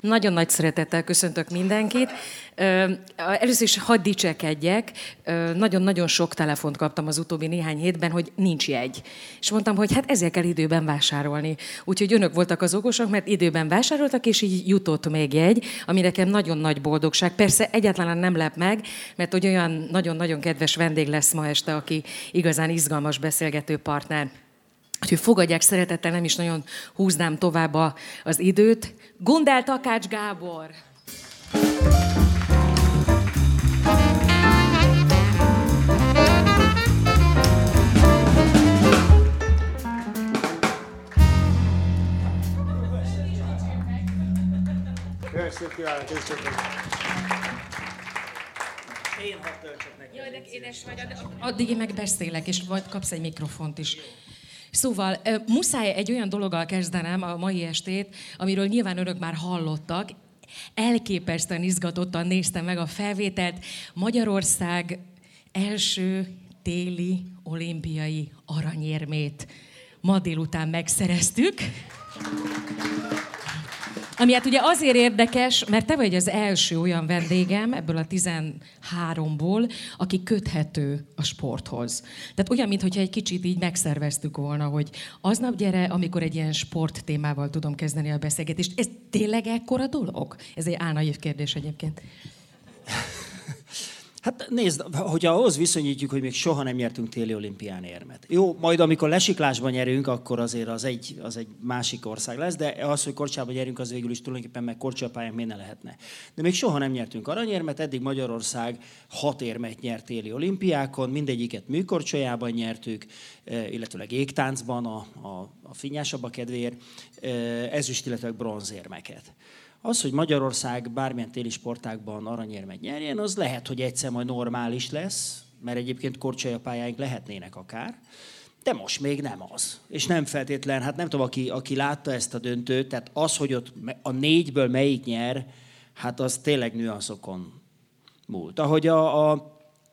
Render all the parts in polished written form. Nagyon nagy szeretettel köszöntök mindenkit. Először is hadd dicsekedjek. Nagyon-nagyon sok telefont kaptam az utóbbi néhány hétben, hogy nincs jegy. És mondtam, hogy hát ezért kell időben vásárolni. Úgyhogy önök voltak az okosok, mert időben vásároltak, és így jutott még jegy, ami nekem nagyon nagy boldogság. Persze egyáltalán nem lep meg, mert hogy olyan nagyon-nagyon kedves vendég lesz ma este, aki igazán izgalmas beszélgető partner. Úgyhogy fogadják szeretettel, nem is nagyon húznám tovább az időt. Gundel Takács Gábor! Köszönöm, kívánok! Én hadd töltsök neked. Jaj, de édes vagy, addig én meg beszélek, és majd kapsz egy mikrofont is. Szóval muszáj egy olyan dologgal kezdenem a mai estét, amiről nyilván önök már hallottak. Elképesztően izgatottan néztem meg a felvételt. Magyarország első téli olimpiai aranyérmét ma délután megszereztük. Ami hát ugye azért érdekes, mert te vagy az első olyan vendégem ebből a 13-ból, aki köthető a sporthoz. Tehát olyan, mintha egy kicsit így megszerveztük volna, hogy aznap gyere, amikor egy ilyen sport témával tudom kezdeni a beszélgetést. Ez tényleg ekkora dolog? Ez egy álnaív kérdés egyébként. Hát nézd, hogyha ahhoz viszonyítjuk, hogy még soha nem nyertünk téli olimpián érmet. Jó, majd amikor lesiklásban nyerünk, akkor azért az egy másik ország lesz, de az, hogy korcsában nyerünk, az végül is tulajdonképpen meg korcsapályán miért ne lehetne. De még soha nem nyertünk aranyérmet, eddig Magyarország 6 érmet nyert téli olimpiákon, mindegyiket műkorcsolyában nyertük, illetőleg égtáncban a finnyásabb a kedvéért, ezüst, illetve bronzérmeket. Az, hogy Magyarország bármilyen téli sportákban aranyérmet nyerjen, az lehet, hogy egyszer majd normális lesz, mert egyébként korcsolyapályáink lehetnének akár, de most még nem az. És nem feltétlen, hát nem tudom, aki látta ezt a döntőt, tehát az, hogy ott a 4-ből melyik nyer, hát az tényleg nüanszokon múlt. Ahogy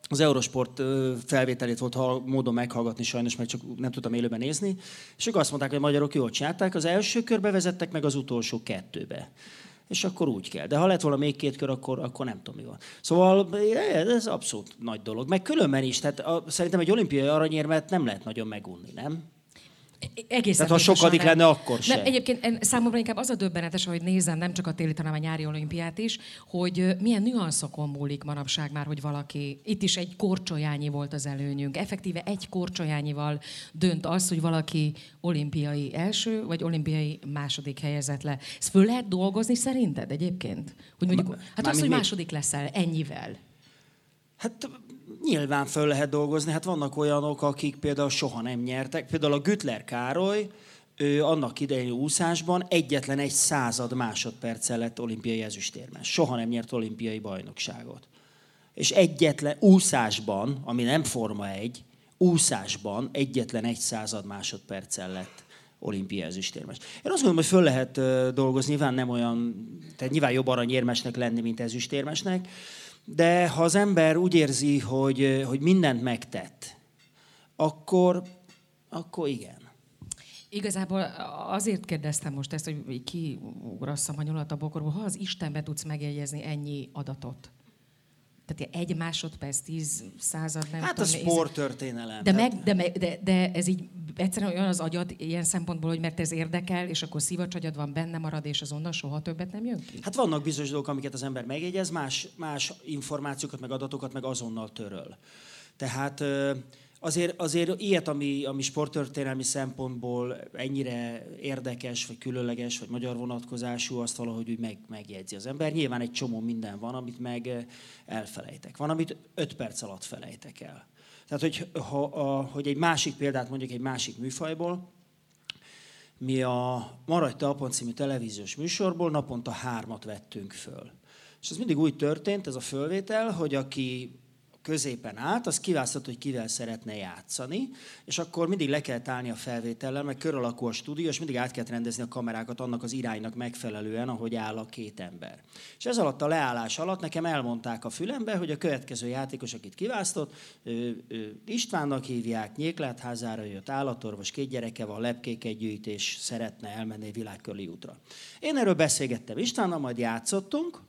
az Eurosport felvételét volt módon meghallgatni sajnos, mert csak nem tudtam élőben nézni, és ők azt mondták, hogy a magyarok jól csinálták, az első körbe vezettek meg az utolsó 2-be. És akkor úgy kell. De ha lett volna még 2 kör, akkor nem tudom, mi van. Szóval ez abszolút nagy dolog. Meg különben is, tehát szerintem egy olimpiai aranyérmet nem lehet nagyon megunni, nem? Egészen tehát ha sokadik lenne, akkor sem. Egyébként számomra inkább az a döbbenetes, ahogy nézem, nem csak a téli, hanem a nyári olimpiát is, hogy milyen nüanszokon múlik manapság már, hogy valaki... Itt is egy korcsolyányi volt az előnyünk. Effektíve egy korcsolyányival dönt az, hogy valaki olimpiai első, vagy olimpiai második helyezett le. Ezt föl lehet dolgozni szerinted egyébként? Hogy mondjuk, hát az, hogy második leszel, ennyivel. Hát... Nyilván föl lehet dolgozni, hát vannak olyanok, akik például soha nem nyertek. Például a Gütler Károly, ő annak idején úszásban egyetlen 1/100 másodperccel lett olimpiai ezüstérmes. Soha nem nyert olimpiai bajnokságot. És egyetlen úszásban, ami nem Forma 1, úszásban egyetlen 1/100 másodperccel lett olimpiai ezüstérmes. Én azt gondolom, hogy föl lehet dolgozni, nyilván nem olyan, tehát nyilván jobb aranyérmesnek lenni, mint ezüstérmesnek. De ha az ember úgy érzi, hogy mindent megtett, akkor igen. Igazából azért kérdeztem most ezt, hogy kiugrasszam a nyolat a bokorból, ha az Istenbe tudsz megjegyezni ennyi adatot. Tehát 1 másodperc, 10 század, nem hát tudom. Hát a sporttörténelem. De ez így egyszerűen olyan az agyad ilyen szempontból, hogy mert ez érdekel, és akkor szivacsagyad van, benne marad, és azonnal soha többet nem jön ki? Hát vannak bizonyos dolgok, amiket az ember megjegyez, más információkat, meg adatokat, meg azonnal töröl. Tehát azért ilyet, ami sporttörténelmi szempontból ennyire érdekes, vagy különleges, vagy magyar vonatkozású, azt valahogy úgy megjegyzi az ember. Nyilván egy csomó minden van, amit meg elfelejtek. Van, amit 5 perc alatt felejtek el. Tehát, hogy egy másik példát mondjuk egy másik műfajból, mi a Maradj Talpon című televíziós műsorból naponta 3-at vettünk föl. És ez mindig úgy történt, ez a fölvétel, hogy aki középen állt, az kiválasztott, hogy kivel szeretne játszani, és akkor mindig le kellett állni a felvétellel, meg kör alakú a stúdió, és mindig át kellett rendezni a kamerákat annak az iránynak megfelelően, ahogy áll a két ember. És ez alatt a leállás alatt nekem elmondták a fülembe, hogy a következő játékos, akit kiválasztott, Istvánnak hívják, Nyéklátházára jött állatorvos, két gyereke van, lepkéket gyűjt, és szeretne elmenni világkörüli útra. Én erről beszélgettem Istvánnal, majd játszottunk,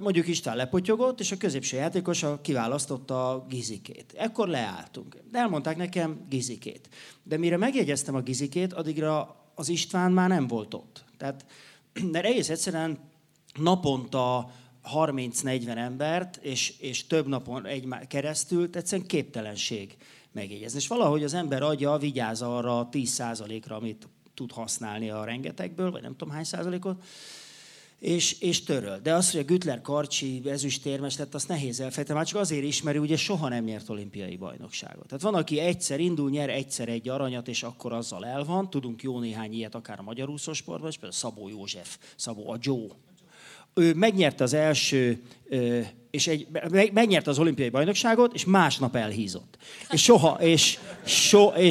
mondjuk István lepotyogott, és a középső játékos kiválasztotta a Gizikét. Ekkor leálltunk. De elmondták nekem Gizikét. De mire megjegyeztem a Gizikét, addigra az István már nem volt ott. Tehát egész egyszerűen naponta 30-40 embert, és több napon keresztül egyszerűen képtelenség megjegyezni. És valahogy az ember agya vigyáz arra a 10%-ra, amit tud használni a rengetegből, vagy nem tudom hány százalékot, és töröl. De az, hogy a Gütler Karcsi ezüstérmes lett, azt nehéz elfejteni. Már csak azért ismeri, ugye soha nem nyert olimpiai bajnokságot. Tehát van, aki egyszer indul, nyer egyszer egy aranyat, és akkor azzal el van. Tudunk jó néhány ilyet, akár a magyar úszósportban, és például Szabó József, Szabó a Joe. Ő megnyerte az első, megnyerte az olimpiai bajnokságot, és másnap elhízott. És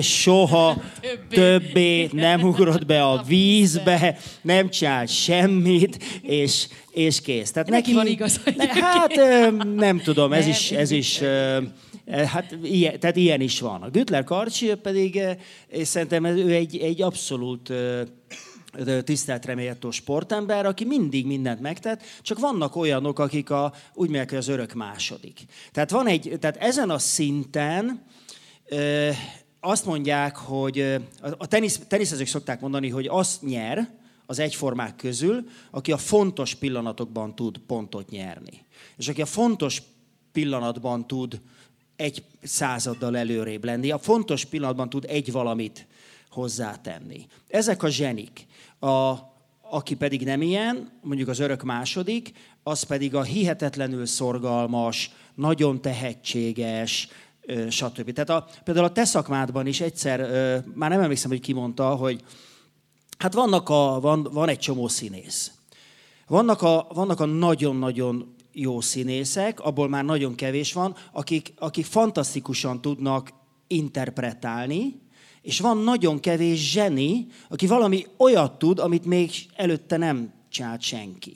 soha többé nem ugrott be a vízbe, nem csinált semmit, és kész. Tehát neki van igaz. Hát nem tudom, ez is hát ilyen, tehát ilyen is van. A Gütler Karcsi pedig, és szerintem ő egy abszolút tiszteletre méltó sportember, aki mindig mindent megtett, csak vannak olyanok, akik úgy mondják, hogy az örök második. Tehát ezen a szinten azt mondják, hogy a teniszezők szokták mondani, hogy azt nyer az egyformák közül, aki a fontos pillanatokban tud pontot nyerni. És aki a fontos pillanatban tud egy századdal előrébb lenni, a fontos pillanatban tud egy valamit hozzátenni. Ezek a zsenik. Aki pedig nem ilyen, mondjuk az örök második, az pedig a hihetetlenül szorgalmas, nagyon tehetséges, stb. Tehát például a te szakmádban is egyszer, már nem emlékszem, hogy ki mondta, hogy hát van egy csomó színész. Vannak a nagyon-nagyon jó színészek, abból már nagyon kevés van, akik fantasztikusan tudnak interpretálni, és van nagyon kevés zseni, aki valami olyat tud, amit még előtte nem csinált senki.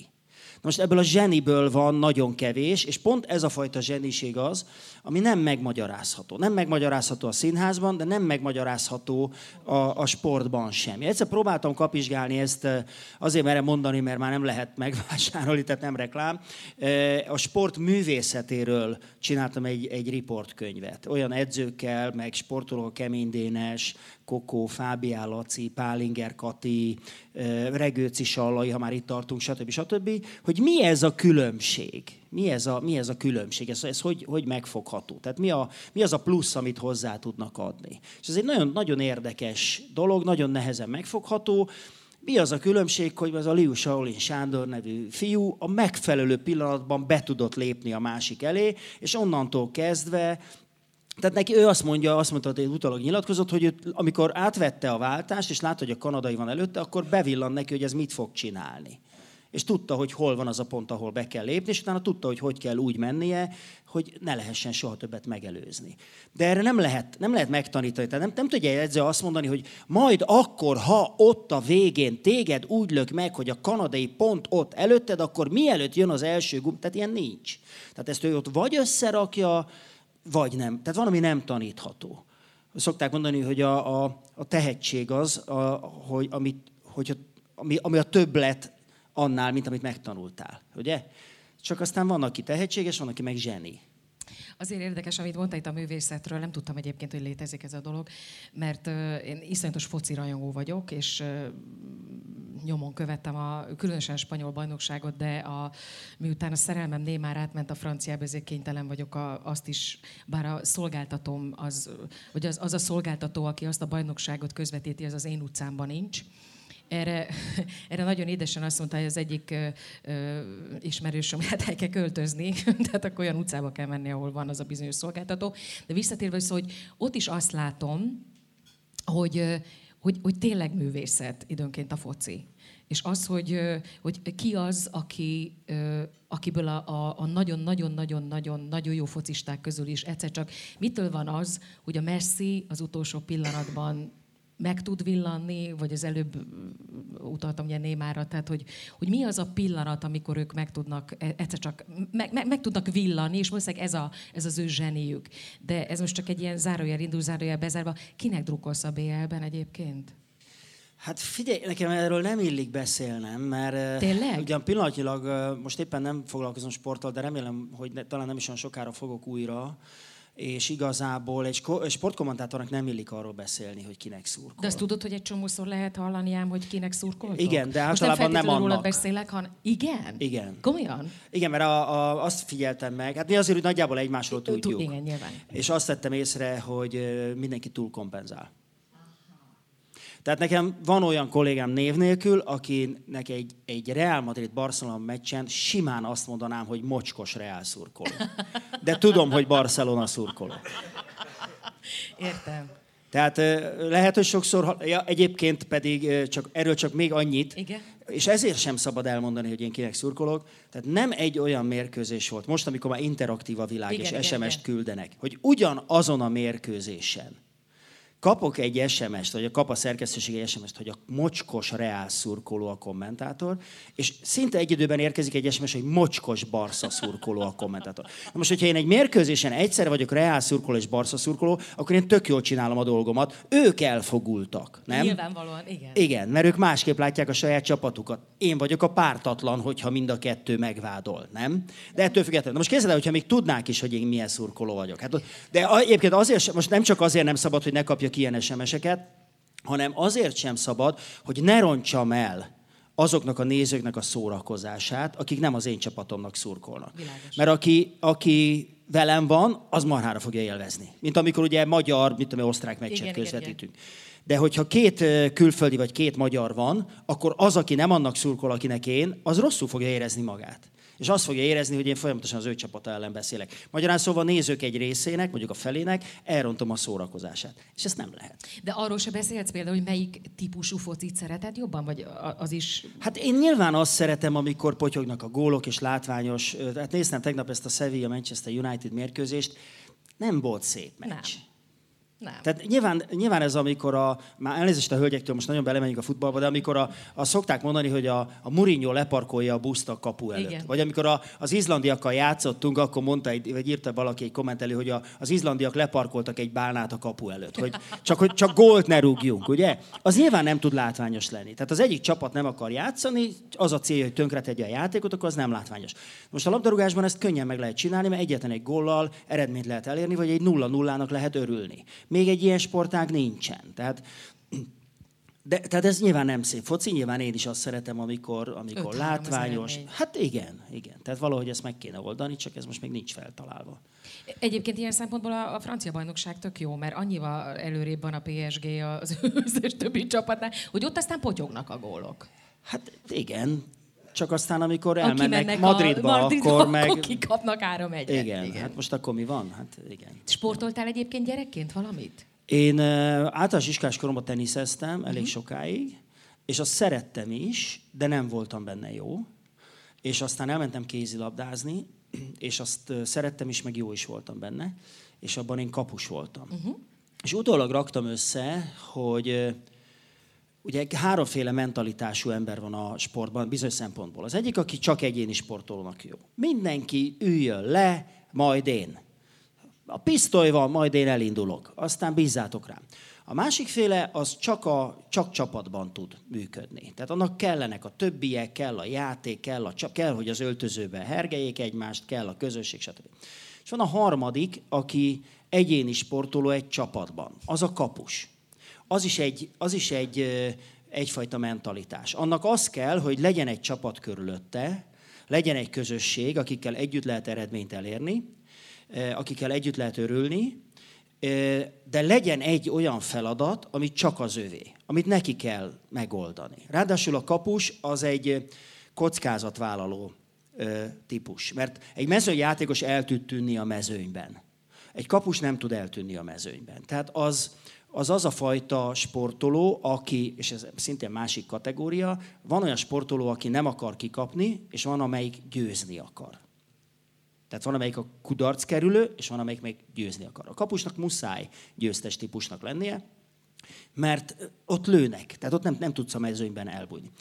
Na most ebből a zseniből van nagyon kevés, és pont ez a fajta zseniség az, ami nem megmagyarázható. Nem megmagyarázható a színházban, de nem megmagyarázható a sportban sem. Egyszer próbáltam kapizsgálni ezt, azért merem mondani, mert már nem lehet megvásárolni, tehát nem reklám. A sport művészetéről csináltam egy riportkönyvet. Olyan edzőkkel, meg sportolók, Kemény Dénes, Kokó, Fábiá Laci, Pálinger Kati, Regőci Sallai, ha már itt tartunk, stb. Hogy mi ez a különbség? Mi ez a különbség? Ez hogy megfogható? Tehát mi az a plusz, amit hozzá tudnak adni? És ez egy nagyon, nagyon érdekes dolog, nagyon nehezen megfogható. Mi az a különbség, hogy ez a Liu Shaolin Sándor nevű fiú a megfelelő pillanatban be tudott lépni a másik elé, és onnantól kezdve... Tehát neki ő azt mondta, hogy utólag nyilatkozott, hogy ő, amikor átvette a váltást, és látta, hogy a kanadai van előtte, akkor bevillan neki, hogy ez mit fog csinálni. És tudta, hogy hol van az a pont, ahol be kell lépni, és utána tudta, hogy kell úgy mennie, hogy ne lehessen soha többet megelőzni. De erre nem lehet megtanítani. Tehát nem tudja egy edző azt mondani, hogy majd akkor, ha ott a végén téged úgy lök meg, hogy a kanadai pont ott előtted, akkor mielőtt jön az első gum, tehát ilyen nincs. Tehát ezt ő ott vagy összerakja, vagy nem. Tehát valami nem tanítható. Szokták mondani, hogy a tehetség az, ami a többlet annál, mint amit megtanultál, ugye? Csak aztán van, aki tehetséges, van, aki meg zseni. Azért érdekes, amit mondta itt a művészetről, nem tudtam egyébként, hogy létezik ez a dolog, mert én iszonyatos foci rajongó vagyok, és nyomon követtem különösen a spanyol bajnokságot, de miután a szerelmem Neymar átment a franciába, ezért kénytelen vagyok azt is, bár a szolgáltatóm, az a szolgáltató, aki azt a bajnokságot közvetíti, az én utcámban nincs. Erre nagyon édesen azt mondta, hogy az egyik ismerősöm, hát el kell költözni, tehát akkor olyan utcába kell menni, ahol van az a bizonyos szolgáltató. De visszatérve vissza, hogy ott is azt látom, hogy tényleg művészet időnként a foci. És az, hogy ki az, akiből a nagyon-nagyon jó focisták közül is egyszer csak mitől van az, hogy a Messi az utolsó pillanatban meg tud villanni, vagy az előbb utaltam ugye Neymarra, tehát hogy mi az a pillanat, amikor ők meg tudnak, egyszer csak meg tudnak villani, és valószínűleg ez az ő zseniük. De ez most csak egy ilyen zárójel bezárva. Kinek drukkolsz a BL-ben egyébként? Hát figyelj, nekem erről nem illik beszélnem, mert tényleg? Ugyan pillanatilag most éppen nem foglalkozom sporttal, de remélem, hogy talán nem is olyan sokára fogok újra, és igazából egy sportkommentátornak nem illik arról beszélni, hogy kinek szurkol. De azt tudod, hogy egy csomószor lehet hallani ám, hogy kinek szurkoltok? Igen, de általában nem annak. Rólad beszélek, hanem... Igen? Igen. Komolyan? Igen, mert azt figyeltem meg, hát mi azért, hogy nagyjából egymásról tudjuk. Igen, nyilván. És azt tettem észre, hogy mindenki túl kompenzál. Tehát nekem van olyan kollégám név nélkül, akinek egy Real Madrid Barcelona meccsen simán azt mondanám, hogy mocskos Real szurkoló. De tudom, hogy Barcelona szurkoló. Értem. Tehát lehet, hogy sokszor, ja, egyébként pedig erről csak még annyit, igen? És ezért sem szabad elmondani, hogy én kinek szurkolok. Tehát nem egy olyan mérkőzés volt, most, amikor már interaktív a világ, igen, és igen, SMS-t küldenek, hogy ugyanazon a mérkőzésen kapok egy SMS-t, vagy kap a szerkesztőség egy SMS-t, hogy a mocskos Reál szurkoló a kommentátor, és szinte egy időben érkezik egy SMS, hogy mocskos Barca szurkoló a kommentátor. Na most, hogyha én egy mérkőzésen egyszer vagyok Reál szurkoló és Barca szurkoló, akkor én tök jól csinálom a dolgomat. Ők elfogultak, nem? Nyilvánvalóan, igen. Igen, mert ők másképp látják a saját csapatukat. Én vagyok a pártatlan, hogyha mind a kettő megvádol, nem? De ettől függetlenül. Na most képzeld el, hogyha még tudnák is, hogy én milyen szurkoló vagyok. Hát, de egyébként azért, most nem csak azért nem szabad, hogy ne kapjak ilyen SMS-eket, hanem azért sem szabad, hogy ne rontsam el azoknak a nézőknek a szórakozását, akik nem az én csapatomnak szurkolnak. Világos. Mert aki velem van, az marhára fogja élvezni. Mint amikor ugye magyar, osztrák meccset közvetítünk. Igen. De hogyha két külföldi vagy két magyar van, akkor az, aki nem annak szurkol, akinek én, az rosszul fogja érezni magát. És azt fogja érezni, hogy én folyamatosan az ő csapata ellen beszélek. Magyarán szóval nézők egy részének, mondjuk a felének, elrontom a szórakozását. És ezt nem lehet. De arról se beszélhetsz például, hogy melyik típusú focit szereted jobban, vagy az is... Hát én nyilván azt szeretem, amikor potyognak a gólok, és látványos... Hát néztem tegnap ezt a Sevilla Manchester United mérkőzést. Nem volt szép meccs. Nem. Tehát nyilván ez, amikor már elnézést a hölgyektől, most nagyon belemenjünk a futballba, de amikor szokták mondani, hogy a Mourinho leparkolja a buszt a kapu előtt. Igen. Vagy amikor az izlandiakkal játszottunk, akkor mondta, vagy írta valaki egy kommentelő, hogy az izlandiak leparkoltak egy bálnát a kapu előtt. Hogy csak gólt ne rúgjunk, ugye? Az nyilván nem tud látványos lenni. Tehát az egyik csapat nem akar játszani, az a célja, hogy tönkretegye a játékot, akkor az nem látványos. Most a labdarúgásban ezt könnyen meg lehet csinálni, mert egyetlen egy góllal eredményt lehet elérni, vagy egy 0-0-nak lehet örülni. Még egy ilyen sportág nincsen. Tehát ez nyilván nem szép foci, nyilván én is azt szeretem, amikor látványos. Hát igen. Tehát valahogy ezt meg kéne oldani, csak ez most még nincs feltalálva. Egyébként ilyen szempontból a francia bajnokság tök jó, mert annyival előrébb van a PSG az összes többi csapatnál, hogy ott aztán potyognak a gólok. Hát igen. Csak aztán, amikor elmennek Madridba, akkor meg... Akkor kikapnak 3-1-et. Igen, hát most akkor mi van? Hát igen. Sportoltál egyébként gyerekként valamit? Én általános iskolás koromban teniszeztem elég sokáig, és azt szerettem is, de nem voltam benne jó. És aztán elmentem kézilabdázni, és azt szerettem is, meg jó is voltam benne. És abban én kapus voltam. És utólag raktam össze, hogy... Ugye háromféle mentalitású ember van a sportban bizonyos szempontból. Az egyik, aki csak egyéni sportolónak jó. Mindenki üljön le, majd én. A pisztoly van, majd én elindulok. Aztán bízzátok rám. A másik féle az csak csapatban tud működni. Tehát annak kellenek a többiek, kell a játék, kell, hogy az öltözőben hergeljék egymást, kell a közösség, stb. És van a harmadik, aki egyéni sportoló egy csapatban. Az a kapus. Az is egyfajta mentalitás. Annak az kell, hogy legyen egy csapat körülötte, legyen egy közösség, akikkel együtt lehet eredményt elérni, akikkel együtt lehet örülni, de legyen egy olyan feladat, amit csak az övé, amit neki kell megoldani. Ráadásul a kapus az egy kockázatvállaló típus, mert egy mezőnyjátékos el tud tűnni a mezőnyben. Egy kapus nem tud eltűnni a mezőnyben. Tehát az... az az a fajta sportoló, aki, és ez szintén másik kategória, van olyan sportoló, aki nem akar kikapni, és van, amelyik győzni akar. Tehát van, amelyik a kudarc kerülő, és van, amelyik még győzni akar. A kapusnak muszáj győztes típusnak lennie, mert ott lőnek, tehát ott nem tudsz a mezőnyben elbújni.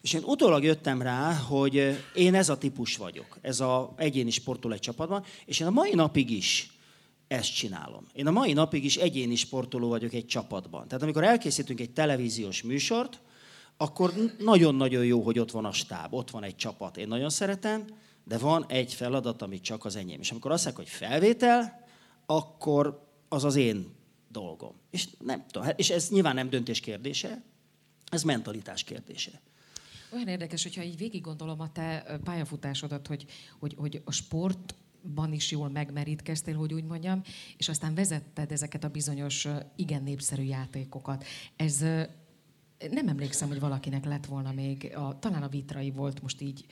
És én utólag jöttem rá, hogy én ez a típus vagyok, ez az egyéni sportoló egy csapatban, és én a mai napig is ezt csinálom. Én a mai napig is egyéni sportoló vagyok egy csapatban. Tehát amikor elkészítünk egy televíziós műsort, akkor nagyon-nagyon jó, hogy ott van a stáb, ott van egy csapat. Én nagyon szeretem, de van egy feladat, ami csak az enyém. És amikor azt mondják, hogy felvétel, akkor az az én dolgom. És nem tudom, és ez nyilván nem döntés kérdése, ez mentalitás kérdése. Olyan érdekes, hogyha így végig gondolom a te pályafutásodat, hogy a sportban is jól megmerítkeztél, hogy úgy mondjam, és aztán vezetted ezeket a bizonyos igen népszerű játékokat. Ez nem emlékszem, hogy valakinek lett volna még, talán a Vitrai volt most így,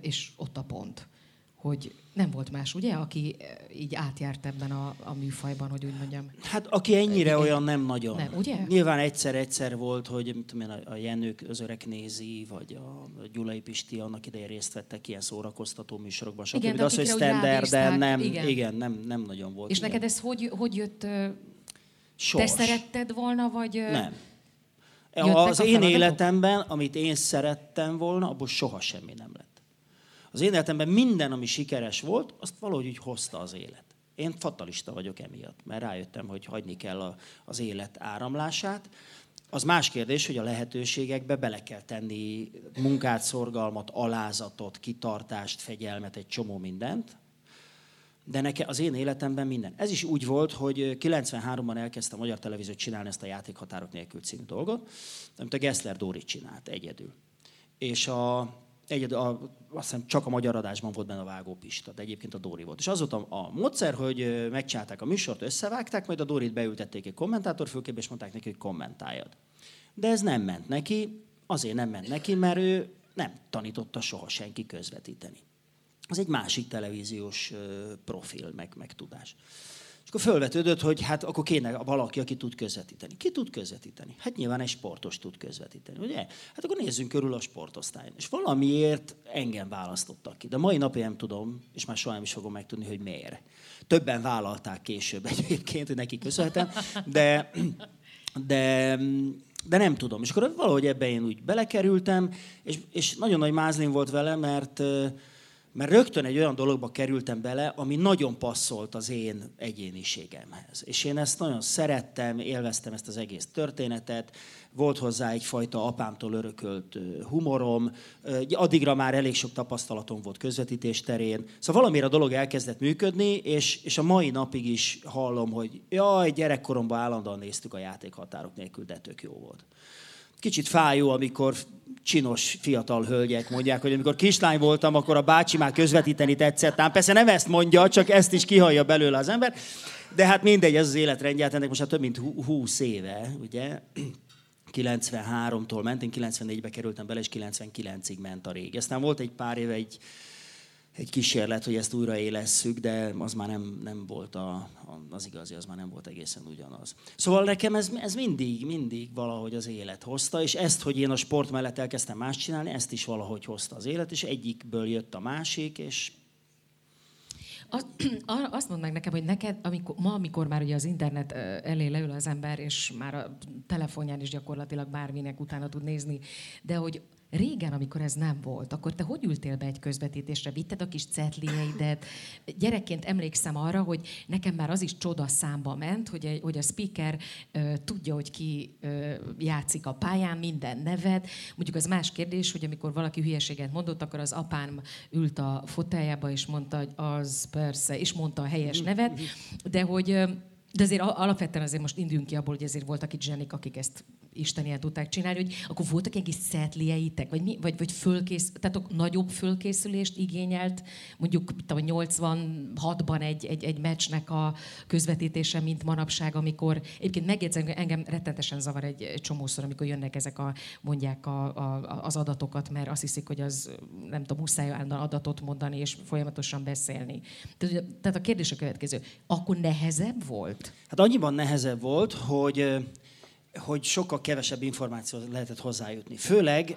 és ott a pont, hogy nem volt más, ugye, aki így átjárt ebben a műfajban, hogy úgy mondjam. Hát aki ennyire olyan nem nagyon. Nem, ugye? Nyilván egyszer-egyszer volt, hogy mit tudom én, a Jenők Özörek nézi, vagy a Gyulai Pisti annak idején részt vettek ilyen szórakoztató műsorokban. Igen, de az, hogy standard, de nem, igen, nem nagyon volt. És neked ez hogy jött? Sors. Te szeretted volna, vagy? Nem. Az én életemben, amit én szerettem volna, abból soha semmi nem lett. Az én életemben minden, ami sikeres volt, azt valahogy úgy hozta az élet. Én fatalista vagyok emiatt, mert rájöttem, hogy hagyni kell az élet áramlását. Az más kérdés, hogy a lehetőségekbe bele kell tenni munkát, szorgalmat, alázatot, kitartást, fegyelmet, egy csomó mindent. De nekem az én életemben minden. Ez is úgy volt, hogy 93-ban elkezdte a Magyar Televízió csinálni ezt a Játékhatárok nélkül című dolgot, amit a Gessler Dóri csinált egyedül. És azt hiszem csak a magyar adásban volt benne a Vágó Pista, de egyébként a Dóri volt. És az volt a módszer, hogy megcsinálták a műsort, összevágták, majd a Dórit beültették egy kommentátorfülkébe, és mondták neki, hogy kommentáljad. De ez nem ment neki, azért nem ment neki, mert ő nem tanította soha senki közvetíteni. Az egy másik televíziós profil, meg tudás. És akkor fölvetődött, hogy hát akkor kéne valaki, aki tud közvetíteni. Ki tud közvetíteni? Hát nyilván egy sportos tud közvetíteni, ugye? Hát akkor nézzünk körül a sportosztályon. És valamiért engem választottak ki. De mai napig nem tudom, és már soha nem is fogom megtudni, hogy miért. Többen vállalták később egyébként, hogy neki köszönhetem, de nem tudom. És akkor valahogy ebben én úgy belekerültem, és nagyon nagy mázlim volt vele, mert rögtön egy olyan dologba kerültem bele, ami nagyon passzolt az én egyéniségemhez. És én ezt nagyon szerettem, élveztem ezt az egész történetet. Volt hozzá egyfajta apámtól örökölt humorom. Addigra már elég sok tapasztalatom volt közvetítés terén. Szóval valamire a dolog elkezdett működni, és a mai napig is hallom, hogy jaj, gyerekkoromban állandóan néztük a Játékhatárok nélkül, de tök jó volt. Kicsit fájó, amikor csinos fiatal hölgyek mondják, hogy amikor kislány voltam, akkor a bácsi már közvetíteni tetszett. Ám persze nem ezt mondja, csak ezt is kihallja belőle az ember. De hát mindegy, ez az életrendját, ennek most hát több mint 20 éve, ugye? 93-tól ment, én 94-be kerültem bele, és 99-ig ment a régi. Aztán volt egy pár éve egy kísérlet, hogy ezt újraélesszük, de az már nem volt az igazi, az már nem volt egészen ugyanaz. Szóval nekem ez mindig valahogy az élet hozta, és ezt, hogy én a sport mellett elkezdtem más csinálni, ezt is valahogy hozta az élet, és egyikből jött a másik, és... Azt mondd meg nekem, hogy neked, amikor már ugye az internet elé leül az ember, és már a telefonján is gyakorlatilag bárminek utána tud nézni, de hogy... Régen, amikor ez nem volt, akkor te hogy ültél be egy közvetítésre? Vitted a kis cetlieidet? Gyerekként emlékszem arra, hogy nekem már az is csoda számba ment, hogy a speaker tudja, hogy ki játszik a pályán, minden nevet. Mondjuk az más kérdés, hogy amikor valaki hülyeséget mondott, akkor az apám ült a foteljába, és mondta, hogy az persze, és mondta a helyes nevet, de azért alapvetően azért most induljunk ki abból, hogy azért voltak itt zsenik, akik ezt Istenért tudták csinálni, hogy akkor voltak egy kis szetlieitek, vagy tehát nagyobb fölkészülést igényelt, mondjuk 86-ban egy meccsnek a közvetítése, mint manapság, amikor egyébként megjegyzem, engem rettentesen zavar egy csomószor, amikor jönnek ezek az adatokat, mert azt hiszik, hogy az nem tudom, muszáj állandóan adatot mondani és folyamatosan beszélni. Tehát a kérdés a következő. Akkor nehezebb volt? Hát annyiban nehezebb volt, hogy sokkal kevesebb információhoz lehetett hozzájutni. Főleg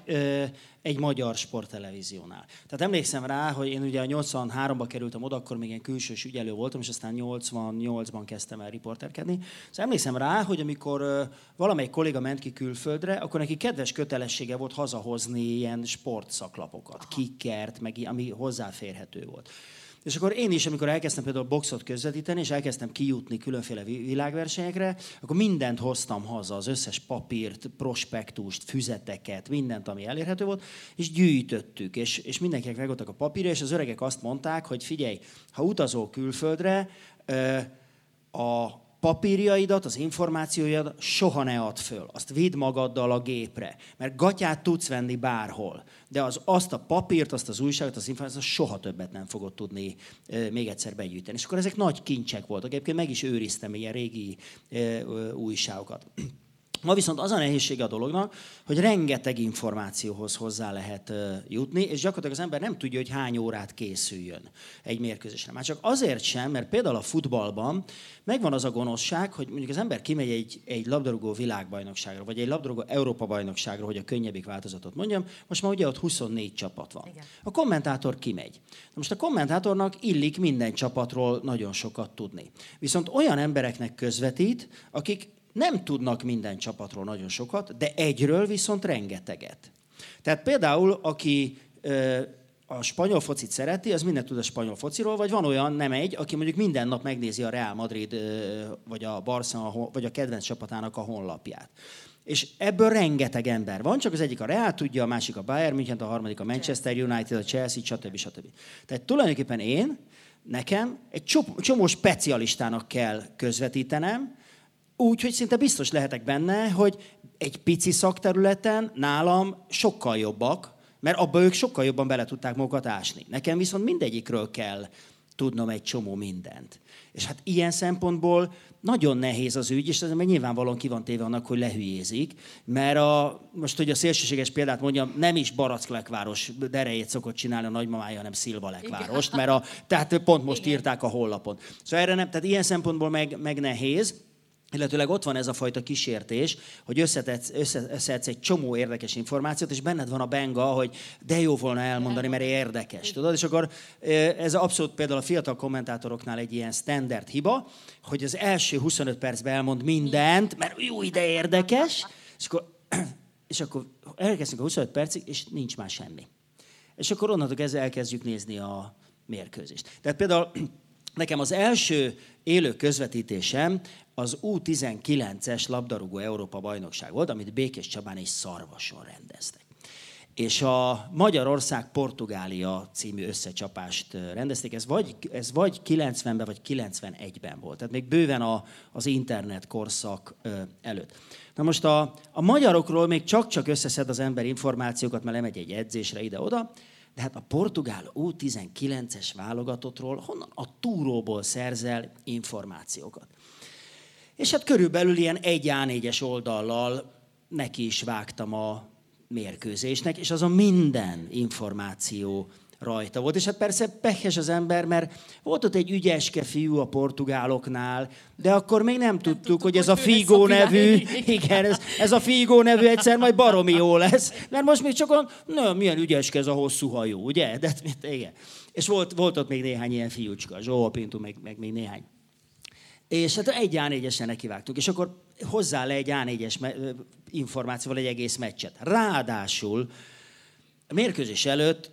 egy magyar sporttelevíziónál. Tehát emlékszem rá, hogy én ugye a 83-ba kerültem oda, akkor még ilyen külsős ügyelő voltam, és aztán 88-ban kezdtem el riporterkedni. Szóval emlékszem rá, hogy amikor valamelyik kolléga ment ki külföldre, akkor neki kedves kötelessége volt hazahozni ilyen sportszaklapokat, Kickert, meg ami hozzáférhető volt. És akkor én is, amikor elkezdtem például boxot közvetíteni, és elkezdtem kijutni különféle világversenyekre, akkor mindent hoztam haza, az összes papírt, prospektust, füzeteket, mindent, ami elérhető volt, és gyűjtöttük, és mindenkinek megvoltak a papírja, és az öregek azt mondták, hogy figyelj, ha utazol külföldre, a papírjaidat, az információidat soha ne add föl, azt vidd magaddal a gépre, mert gatyát tudsz venni bárhol, de azt a papírt, azt az újságot, az információt soha többet nem fogod tudni még egyszer begyűjteni. És akkor ezek nagy kincsek voltak, egyébként meg is őriztem ilyen régi újságokat. Ma viszont az a nehézsége a dolognak, hogy rengeteg információhoz hozzá lehet jutni, és gyakorlatilag az ember nem tudja, hogy hány órát készüljön egy mérkőzésre. Már csak azért sem, mert például a futballban megvan az a gonoszság, hogy mondjuk az ember kimegy egy labdarúgó világbajnokságra, vagy egy labdarúgó Európa-bajnokságra, hogy a könnyebbik változatot mondjam, most már ugye ott 24 csapat van. Igen. A kommentátor kimegy. Na most a kommentátornak illik minden csapatról nagyon sokat tudni. Viszont olyan embereknek közvetít, akik nem tudnak minden csapatról nagyon sokat, de egyről viszont rengeteget. Tehát például, aki a spanyol focit szereti, az mindent tud a spanyol fociról, vagy van olyan, nem egy, aki mondjuk minden nap megnézi a Real Madrid, vagy a Barcelona, vagy a kedvenc csapatának a honlapját. És ebből rengeteg ember van, csak az egyik a Real tudja, a másik a Bayern München, a harmadik a Manchester United, a Chelsea, stb. Stb. Tehát tulajdonképpen nekem egy csomó specialistának kell közvetítenem, úgyhogy szinte biztos lehetek benne, hogy egy pici szakterületen nálam sokkal jobbak, mert abban ők sokkal jobban bele tudták magukat ásni. Nekem viszont mindegyikről kell tudnom egy csomó mindent. És hát ilyen szempontból nagyon nehéz az ügy, és ez meg nyilvánvalóan ki van téve annak, hogy lehülyézik, mert most, hogy a szélsőséges példát mondjam, nem is Baracklekváros derejét szokott csinálni a nagymamája, hanem Szilvalekvárost, mert tehát pont most írták a honlapon. Szóval erre nem, tehát ilyen szempontból meg nehéz. Illetőleg ott van ez a fajta kísértés, hogy összeszedsz egy csomó érdekes információt, és benned van a benga, hogy de jó volna elmondani, mert érdekes, tudod? És akkor ez abszolút például a fiatal kommentátoroknál egy ilyen standard hiba, hogy az első 25 percben elmond mindent, mert jó, de érdekes, és akkor elkezdünk a 25 percig, és nincs már semmi. És akkor onnantól ezzel elkezdjük nézni a mérkőzést. Tehát például nekem az első élő közvetítésem az U19-es labdarúgó Európa-bajnokság volt, amit Békéscsabán és Szarvason rendeztek. És a Magyarország-Portugália című összecsapást rendezték. Ez vagy 90-ben, vagy 91-ben volt. Tehát még bőven az internet korszak előtt. Na most a magyarokról még csak-csak összeszed az ember információkat, mert lemegy egy edzésre ide-oda, de hát a portugál U19-es válogatottról honnan a túróból szerzel információkat. És hát körülbelül ilyen egy A4-es oldallal neki is vágtam a mérkőzésnek, és azon minden információ rajta volt. És hát persze pehes az ember, mert volt ott egy ügyeske fiú a portugáloknál, de akkor még nem tudtuk hogy ez a Figó nevű, ez a Figó nevű egyszer majd baromi jó lesz. Mert most még csak milyen ügyeske ez a hosszú hajú, ugye? De, igen. És volt ott még néhány ilyen fiúcska, Zsóha Pintu, meg még néhány. És hát egy A4-esen nekivágtunk, és akkor hozzá le egy A4-es információval egy egész meccset. Ráadásul a mérkőzés előtt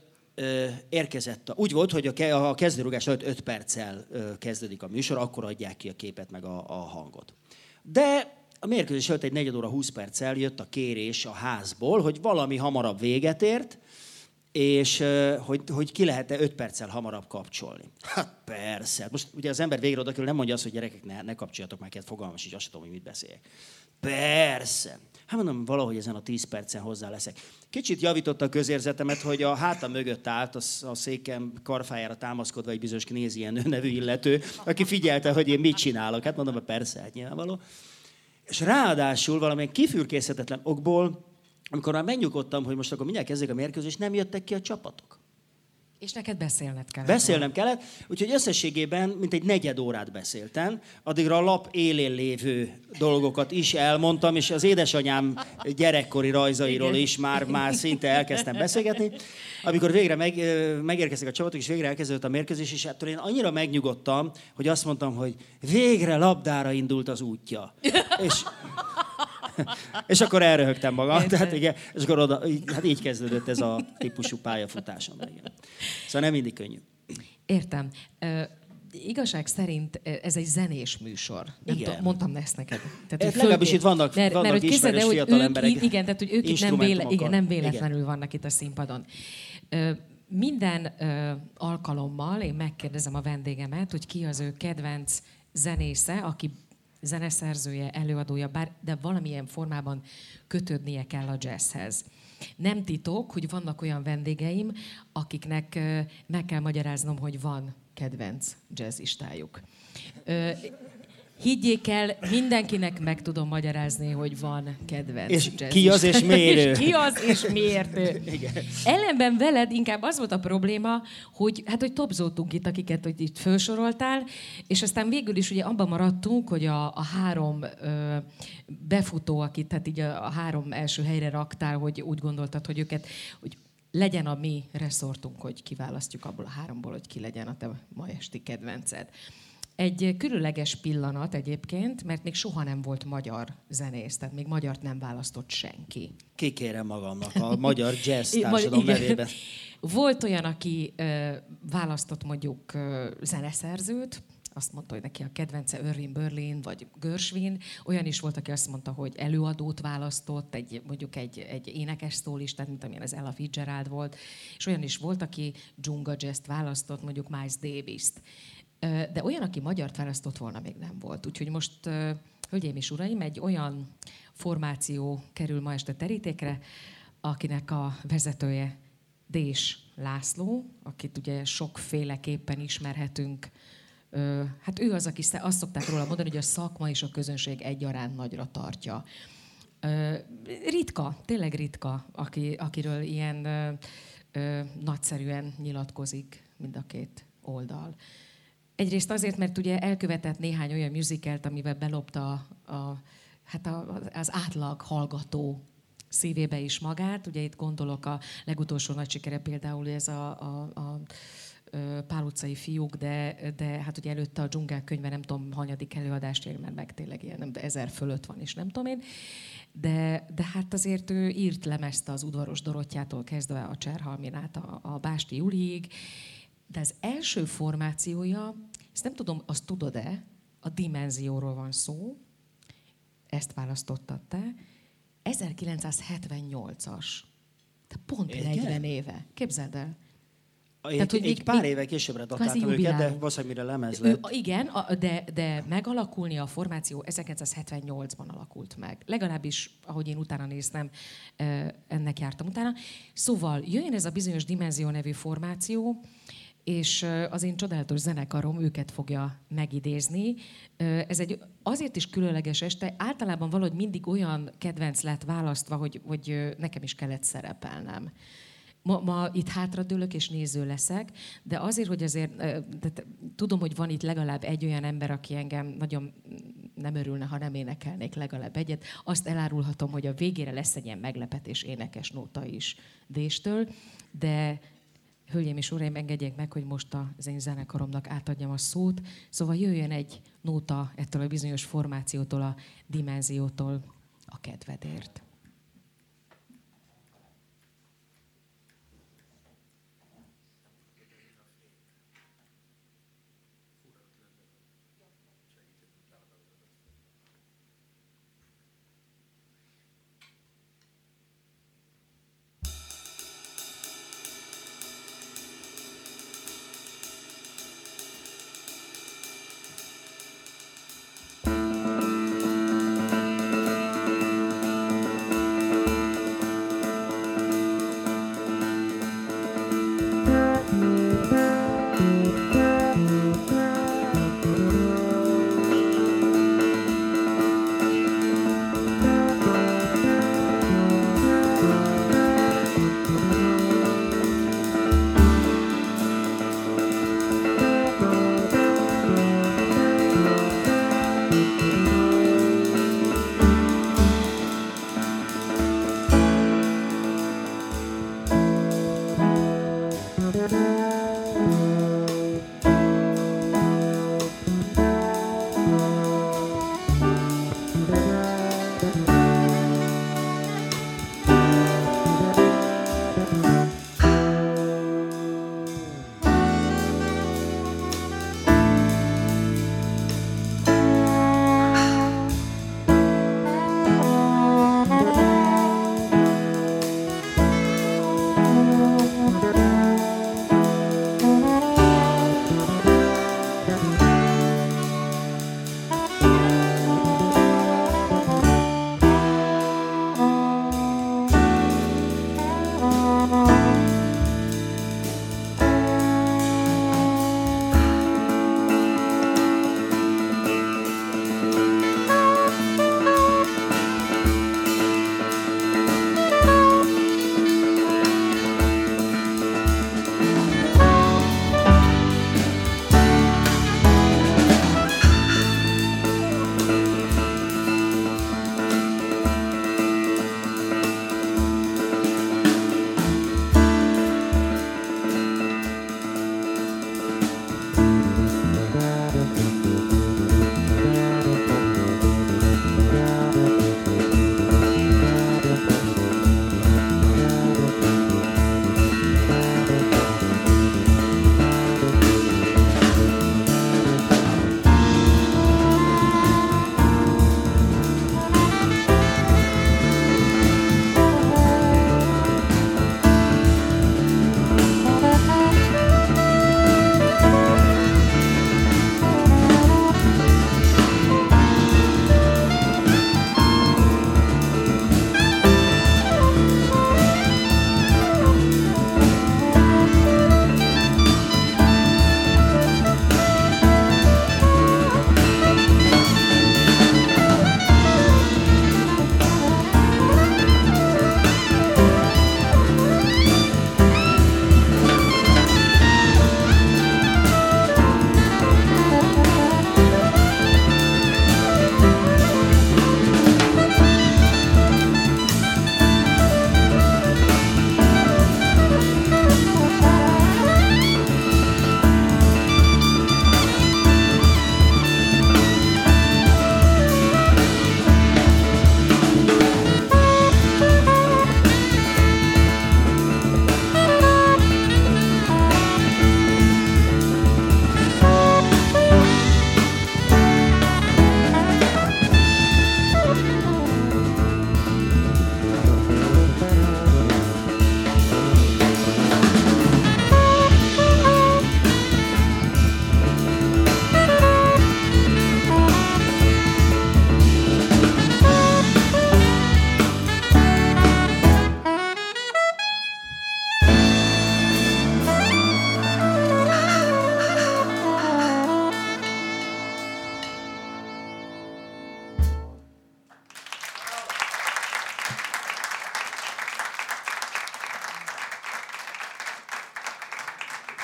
érkezett, úgy volt, hogy a kezdőrugás előtt 5 perccel kezdődik a műsor, akkor adják ki a képet meg a hangot. De a mérkőzés előtt egy 4:20 jött a kérés a házból, hogy valami hamarabb véget ért, és hogy ki lehet-e 5 perccel hamarabb kapcsolni. Hát persze. Most ugye az ember végre odakül nem mondja azt, hogy gyerekek, ne kapcsoljatok már, fogalmas, így azt tudom, hogy mit beszéljek. Persze. Hát mondom, valahogy ezen a 10 percen hozzá leszek. Kicsit javította a közérzetemet, hogy a hátam mögött állt, a székem karfájára támaszkodva egy bizonyos Knézien nevű illető, aki figyelte, hogy én mit csinálok. Hát mondom, persze, hát nyilvánvaló. És ráadásul valamilyen kifürkészhetetlen okból, amikor már megnyugodtam, hogy most akkor mindjárt kezdjük a mérkőzést, nem jöttek ki a csapatok. És neked beszélned kellett. Beszélnem kellett, úgyhogy összességében mintegy 4 órát beszéltem, addigra a lap élén lévő dolgokat is elmondtam, és az édesanyám gyerekkori rajzairól is már szinte elkezdtem beszélgetni. Amikor végre megérkeztek a csapatok, és végre elkezdődött a mérkőzés, és ettől én annyira megnyugodtam, hogy azt mondtam, hogy végre labdára indult az útja. És akkor elröhögtem magam, tehát igen, és akkor hát így kezdődött ez a típusú pályafutásom. Igen. Szóval nem mindig könnyű. Értem. Igazság szerint ez egy zenés műsor. Mondtam ezt neked. Legalábbis itt vannak ismerős fiatal emberek. Igen, tehát hogy ők itt nem véletlenül vannak itt a színpadon. Minden alkalommal én megkérdezem a vendégemet, hogy ki az ő kedvenc zenésze, aki zeneszerzője, előadója, de valamilyen formában kötődnie kell a jazzhez. Nem titok, hogy vannak olyan vendégeim, akiknek meg kell magyaráznom, hogy van kedvenc jazzistájuk. Higgyék el, mindenkinek meg tudom magyarázni, hogy van kedvenc jazzistájuk. Ki az és miért ő. És ki az és miért ő. Ellenben veled inkább az volt a probléma, hogy topzoltunk itt, akiket hogy itt felsoroltál, és aztán végül is ugye abban maradtunk, hogy a 3 befutó, akit tehát így a 3 első helyre raktál, hogy úgy gondoltad, hogy őket... Hogy legyen a mi reszortunk, hogy kiválasztjuk abból a 3-ból, hogy ki legyen a te mai esti kedvenced. Egy különleges pillanat egyébként, mert még soha nem volt magyar zenész, tehát még magyart nem választott senki. Kikérem magamnak a magyar jazz társadalom nevében. Volt olyan, aki választott mondjuk zeneszerzőt, azt mondta, hogy neki a kedvence Irving Berlin vagy Gershwin. Olyan is volt, aki azt mondta, hogy előadót választott, mondjuk egy énekes szólistát, mint amilyen az Ella Fitzgerald volt. És olyan is volt, aki dzsunga jazzt választott, mondjuk Miles Davis-t. De olyan, aki magyart választott volna, még nem volt. Úgyhogy most, hölgyeim és uraim, egy olyan formáció kerül ma este terítékre, akinek a vezetője Dés László, akit ugye sokféleképpen ismerhetünk. Hát ő az, aki azt szokták róla mondani, hogy a szakma és a közönség egyaránt nagyra tartja. Ritka, tényleg ritka, akiről ilyen nagyszerűen nyilatkozik mind a két oldal. Egyrészt azért, mert ugye elkövetett néhány olyan musicalt, amivel belopta az átlag hallgató szívébe is magát. Ugye itt gondolok a legutolsó nagy sikere például ez a Pál utcai fiúk, de hát ugye előtte a dzsungel könyve nem tudom hanyadik előadást ér, mert meg tényleg ilyen, de 1000 fölött van, és nem tudom én. De hát azért ő írt lemezt az Udvaros Dorottyától kezdve a Cserhalmin át a Básti Juliig. De az első formációja, ezt nem tudom, azt tudod-e, a Dimenzióról van szó, ezt választottad te, 1978-as, de pont 40 éve, képzeld el. Tehát, hogy még pár éve későbbre datáltam őket, de valószínűleg mire lemez lett. Igen, de megalakulni a formáció 1978-ban alakult meg. Legalábbis, ahogy én utána néztem, ennek jártam utána. Szóval jön ez a bizonyos Dimenzió nevű formáció, és az én csodálatos zenekarom őket fogja megidézni. Ez egy azért is különleges este, általában valahogy mindig olyan kedvenc lett választva, hogy nekem is kellett szerepelnem. Ma itt hátradőlök és néző leszek, de azért, hogy azért tudom, hogy van itt legalább egy olyan ember, aki engem nagyon nem örülne, ha nem énekelnék legalább egyet. Azt elárulhatom, hogy a végére lesz egy ilyen meglepetés énekes nóta is Déstől, de hölgyeim és uraim, engedjék meg, hogy most az én zenekaromnak átadjam a szót. Szóval jöjjön egy nóta ettől a bizonyos formációtól, a Dimenziótól, a kedvedért.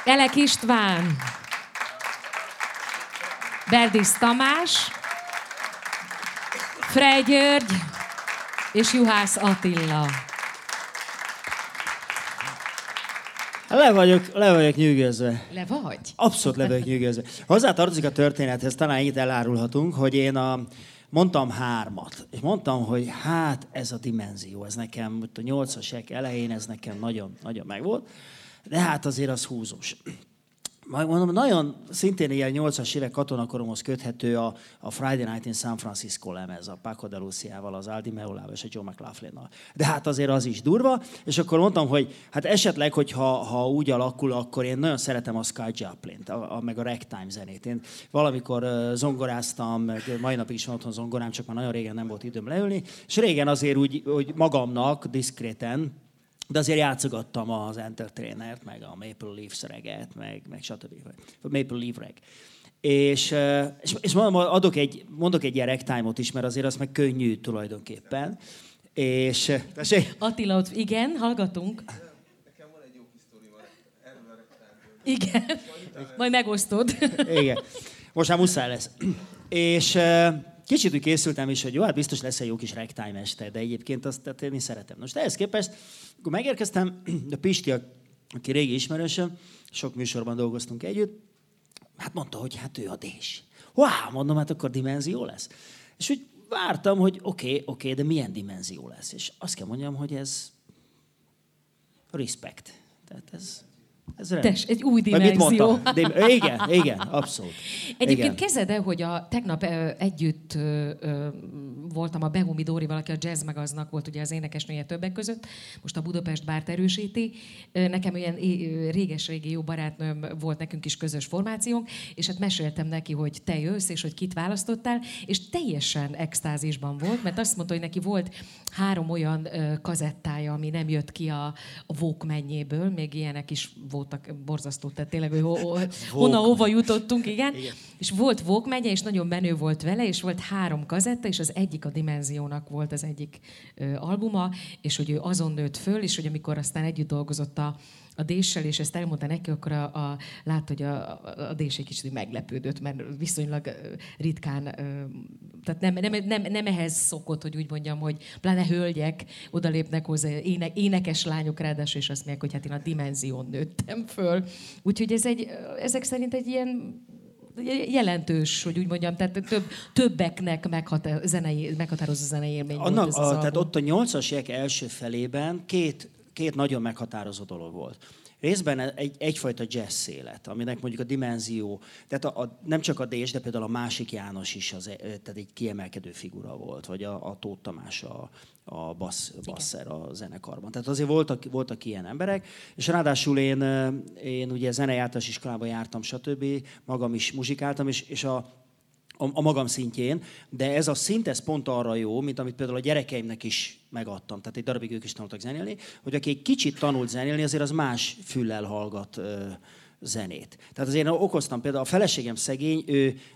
Elek István, Berdis Tamás, Frey György és Juhász Attila. Le vagyok nyűgözve. Le vagy? Abszolút le vagyok nyűgözve. Hozzátartozik a történethez, talán itt elárulhatunk, hogy én mondtam hármat, és mondtam, hogy hát ez a dimenzió, ez nekem a 80-as évek elején, ez nekem nagyon megvolt, de hát azért az húzós. Majd mondom, nagyon szintén ilyen 80-as évek katonakoromhoz köthető a Friday Night in San Francisco lemez, a Paco de Luciával, az Aldi Meolával és a Joe McLaughlin-nal. De hát azért az is durva, és akkor mondtam, hogy hát esetleg, hogy ha úgy alakul, akkor én nagyon szeretem a Sky Joplint, meg a ragtime zenét. Én valamikor zongoráztam, mai napig is van otthon zongorám, csak már nagyon régen nem volt időm leülni, és régen azért úgy, hogy magamnak diszkréten, de azért játszogattam az Entertainert, meg a Maple Leafs reget, meg stb. Maple Leaf reg. És mondok egy ilyen ragtime-ot is, mert azért az meg könnyű tulajdonképpen. És... Attila, igen, hallgatunk. Nekem van egy jó kis sztorium erről a ragtime-ról. Igen, majd megosztod. Igen, most már muszáj lesz. És... Kicsit úgy készültem is, hogy jó, hát biztos lesz egy jó kis ragtime este, de egyébként azt tehát én szeretem. Most ehhez képest, akkor megérkeztem, a Pisti, aki régi ismerősöm, sok műsorban dolgoztunk együtt, hát mondta, hogy hát ő a Dés. Wow, mondom, hát akkor dimenzió lesz. És úgy vártam, hogy oké, de milyen dimenzió lesz? És azt kell mondjam, hogy ez respect. Tehát ez tess, egy új dimenzió. Igen, abszolút. Egyébként kezded el, hogy tegnap együtt voltam a Behumi Dórival, aki a Jazz Magaznak volt ugye az énekesnője többek között, most a Budapest Bárt erősíti. Nekem ilyen réges-régi jó barátnőm volt, nekünk is közös formációnk, és hát meséltem neki, hogy te jössz, és hogy kit választottál, és teljesen extázisban volt, mert azt mondta, hogy neki volt 3 olyan kazettája, ami nem jött ki a Walkman-jéből, még ilyenek is voltak, borzasztó, tehát tényleg, hogy hova jutottunk, igen. És volt Walkman-je, és nagyon menő volt vele, és volt 3 kazetta, és az egyik a Dimenziónak volt az egyik albuma, és hogy ő azon nőtt föl, és hogy amikor aztán együtt dolgozott a Déssel, és ezt elmondta neki, akkor látta, hogy a Dés egy kicsit meglepődött, mert viszonylag ritkán, tehát nem ehhez szokott, hogy úgy mondjam, hogy pláne hölgyek odalépnek hozzá, énekes lányok ráadásul, és azt mondják, hogy hát én a Dimenzión nőttem föl. Úgyhogy ezek szerint egy ilyen jelentős, hogy úgy mondjam, tehát többeknek meghatározó zenei élmény volt ez az album. Tehát ott a 80-as évek első felében két nagyon meghatározó dolog volt. Részben egyfajta jazz szélet, aminek mondjuk a Dimenzió, tehát nem csak a Dés, de például a másik János is tehát egy kiemelkedő figura volt, vagy a Tóth Tamás a basszer a zenekarban. Tehát azért voltak ilyen emberek, és ráadásul én ugye zenejártás iskolába jártam, stb. Magam is muzsikáltam, és a magam szintjén, de ez a szint, ez pont arra jó, mint amit például a gyerekeimnek is megadtam. Tehát egy darabig ők is tanultak zenélni, hogy aki egy kicsit tanult zenélni, azért az más füllel hallgat zenét. Tehát azért okoztam például, a feleségem szegény,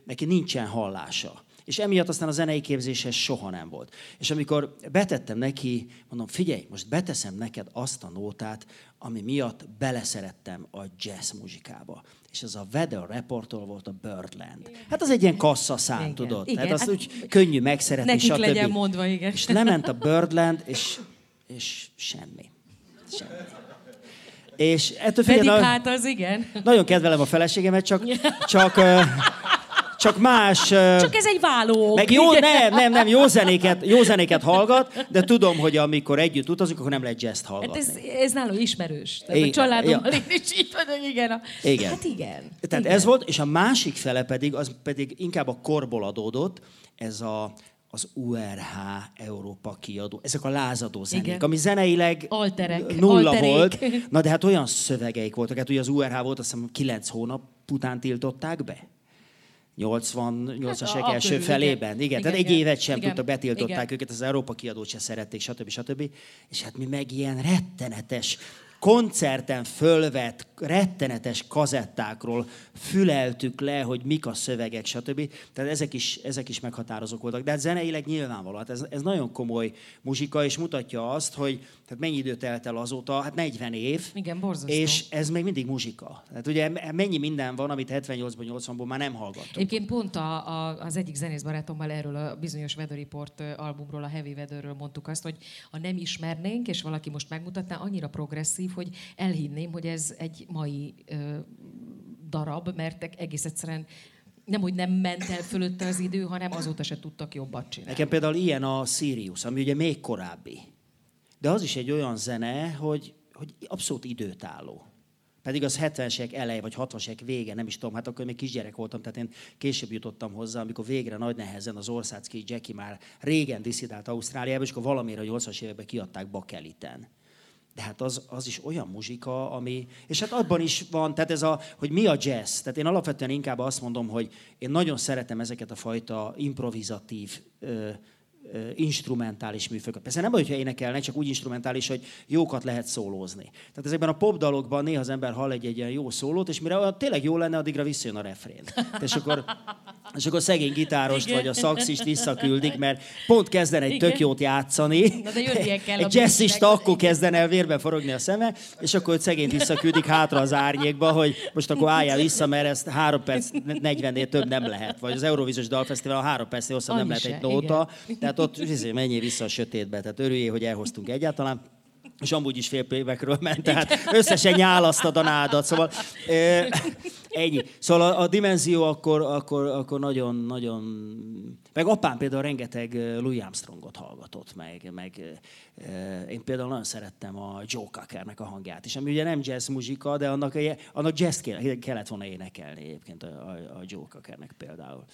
neki nincsen hallása. És emiatt aztán a zenei képzéshez soha nem volt. És amikor betettem neki, mondom, figyelj, most beteszem neked azt a nótát, ami miatt beleszerettem a jazz muzsikába. És ez a Weather Report-tól volt a Birdland. Hát az egy ilyen kasszaszám, igen, tudod? Igen. Hát azt úgy könnyű megszeretni, nekik stb. Legyen mondva, igen. És lement a Birdland, és semmi. És ettől pedig hát az igen. Nagyon kedvelem a feleségemet, csak más... Csak ez egy váló. Meg jó, nem, jó zenéket hallgat, de tudom, hogy amikor együtt utazunk, akkor nem lehet jazzt hallgatni. Hát ez nálam ismerős. Tehát a családommal is így van, hogy igen. Hát igen. Tehát igen. Ez volt, és a másik fele pedig, az pedig inkább a korból adódott, ez az URH Európa kiadó, ezek a lázadó zenék, igen, ami zeneileg nulla volt. Na de hát olyan szövegeik voltak, hát ugye az URH volt, azt hiszem 9 hónap után tiltották be. 88-as évek első felében. Igen, tehát egy évet sem tudtak, betiltották őket, az Európa kiadót se szerették, stb. És hát mi meg ilyen rettenetes koncerten fölvett rettenetes kazettákról füleltük le, hogy mik a szövegek, stb. Tehát ezek is meghatározók voltak. De hát zeneileg nyilvánvalóan, hát ez nagyon komoly muzsika, és mutatja azt, hogy tehát mennyi idő telt el azóta, hát 40 év. Igen, borzasztó. És ez még mindig muzsika. Tehát ugye mennyi minden van, amit 78-ban, 80-ból már nem hallgattunk. Egyébként pont az egyik zenész barátommal erről a bizonyos Weather Report albumról, a Heavy Weatherről mondtuk azt, hogy ha nem ismernénk, és valaki most megmutatná, annyira progresszív, hogy elhinném, hogy ez egy mai darab, mert egész egyszerűen nem, hogy nem ment el fölötte az idő, hanem azóta se tudtak jobbat csinálni. Nekem például ilyen a Sirius, ami ugye még korábbi. De az is egy olyan zene, hogy abszolút időtálló. Pedig az 70-esek eleje, vagy 60-esek vége, nem is tudom, hát akkor még kisgyerek voltam, tehát én később jutottam hozzá, amikor végre nagy nehezen az Orszácki Jackie már régen disszidált Ausztráliába, és akkor valamire a 80-as években kiadták Bakeliten. De hát az is olyan muzsika, ami... És hát abban is van, tehát ez hogy mi a jazz. Tehát én alapvetően inkább azt mondom, hogy én nagyon szeretem ezeket a fajta improvizatív, instrumentális műfőket. Persze nem baj, hogyha énekelnek, csak úgy instrumentális, hogy jókat lehet szólózni. Tehát ezekben a popdalokban néha az ember hall egy ilyen jó szólót, és mire tényleg jó lenne, addigra visszajön a refrén. És akkor szegény gitárost vagy a szaxist visszaküldik, mert pont kezden egy tök jót játszani. Egy jazzista akkor kezden el vérben forogni a szeme, és akkor őt szegényt visszaküldik hátra az árnyékba, hogy most akkor álljál vissza, mert ezt 3 perc 40-nél több nem lehet. Vagy az Eurovíziós Dalfesztiválon 3 percnél hosszabb nem lehet egy nóta. Tehát ott menjél vissza a sötétbe, tehát örüljél, hogy elhoztunk egyáltalán. És amúgy is fél évekről ment, tehát összesen nyálasztad a nádat, szóval ennyi. Szóval a dimenzió akkor nagyon... Meg apám például rengeteg Louis Armstrongot hallgatott, én például nagyon szerettem a Joe Cockernek a hangját is, ami ugye nem jazz muzsika, de annak jazz kellett volna énekelni egyébként a Joe Cockernek például.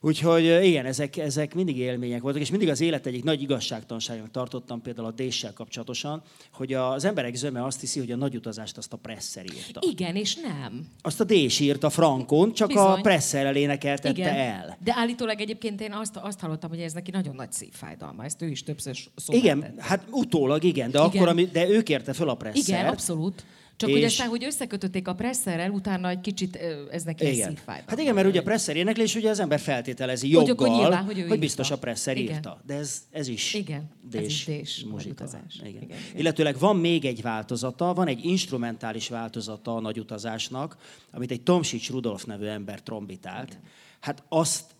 Úgyhogy igen, ezek mindig élmények voltak, és mindig az élet egyik nagy igazságtanságnak tartottam például a Déssel kapcsolatosan, hogy az emberek zöme azt hiszi, hogy a nagy utazást azt a Presser írta. Igen, és nem. Azt a Dés írta Frankon, csak bizony. A Presserrel énekeltette igen. El. De állítólag egyébként én azt hallottam, hogy ez neki nagyon nagy szívfájdalma, ezt ő is többször szóval igen, tette. Hát utólag igen, de, igen. Akkor, de ő kérte föl a Pressert. Igen, abszolút. Csak hogy aztán, hogy összekötötték a Presserrel, utána egy kicsit ez neki egy szívfájdalom. Hát igen, mert ugye a Presser éneklés, ugye az ember feltételezi joggal, nyilván, hogy biztos a Presser írta. De ez is igen. Dés muzsikázás. Illetőleg van még egy változata, van egy instrumentális változata a nagy utazásnak, amit egy Tomsics Rudolf nevű ember trombitált. Igen. Hát azt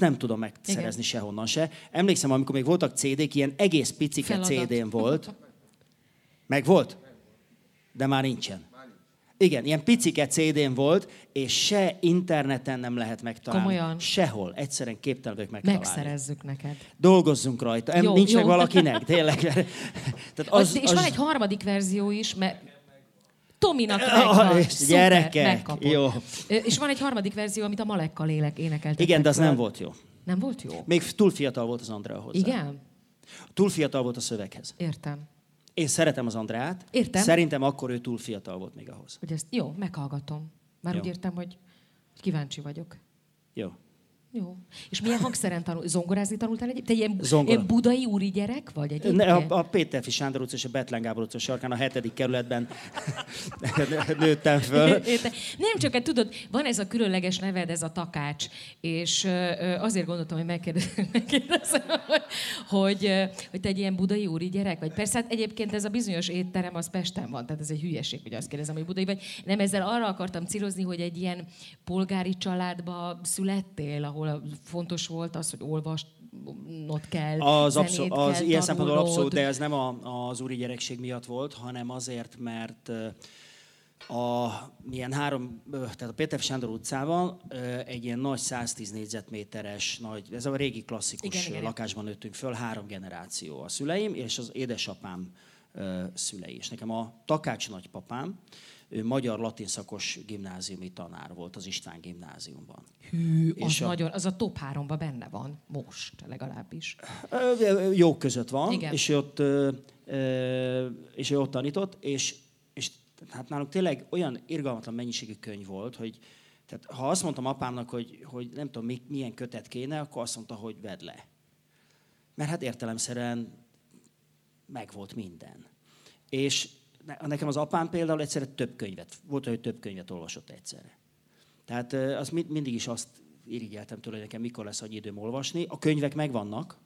nem tudom megszerezni sehonnan se. Emlékszem, amikor még voltak CD-k, ilyen egész picike CD-n volt. Meg volt? De már nincsen. Igen, ilyen picike CD-n volt, és se interneten nem lehet megtalálni. Komolyan. Sehol. Egyszerűen képtelen vagyok megtalálni. Megszerezzük neked. Dolgozzunk rajta. Jó, nincs jó. Meg valakinek, tényleg. Tehát és van egy harmadik verzió is, mert Tominak megvan. Gyerekek, megkapod. Jó. És van egy harmadik verzió, amit a Malekkal énekeltek. Igen, de az nem volt jó. Nem volt jó? Még túl fiatal volt az Andrea hozzá. Igen? Túl fiatal volt a szöveghez. Értem. Én szeretem az Andreát. Értem. Szerintem akkor ő túl fiatal volt még ahhoz. Hogy ezt, jó, meghallgatom. Már jó. Úgy értem, hogy kíváncsi vagyok. Jó. Jó. És milyen hangszeren zongorázni tanultál egyébként? Te ilyen budai úri gyerek vagy egyébként? A Péterfi Sándor utca és a Bethlen Gábor utca sarkán a 7. kerületben nőttem föl. Nem csak, tudod, van ez a különleges neved, ez a Takács, és azért gondoltam, hogy megkérdezem, hogy te egy ilyen budai úri gyerek vagy. Persze, hát egyébként ez a bizonyos étterem, az Pesten van, tehát ez egy hülyeség, hogy azt kérdezem, hogy budai vagy. Nem, ezzel arra akartam cílozni, hogy egy ilyen polgári családba születtél, ahol fontos volt az, hogy olvasnod kell, zenét kell tanulnod. Ilyen szempontból abszolút, de ez nem az úri gyerekség miatt volt, hanem azért, mert tehát a Péter Sándor utcában egy ilyen nagy 110 négyzetméteres, nagy, ez a régi klasszikus igen, lakásban nőttünk föl, 3 generáció. A szüleim és az édesapám szülei. És nekem a Takács nagypapám, ő magyar-latin szakos gimnáziumi tanár volt az István gimnáziumban. Hű, és az a top 3-ba benne van most legalábbis. Jó között van, igen. és ő ott tanított, és hát nálunk tényleg olyan irgalmatlan mennyiségű könyv volt, hogy tehát, ha azt mondtam apámnak, hogy nem tudom, milyen kötet kéne, akkor azt mondta, hogy vedd le. Mert hát értelemszerűen megvolt minden. És nekem az apám például egyszerre több könyvet, volt, hogy több könyvet olvasott egyszerre. Tehát azt mindig is azt irigyeltem tőle, hogy nekem mikor lesz annyi időm olvasni. A könyvek megvannak,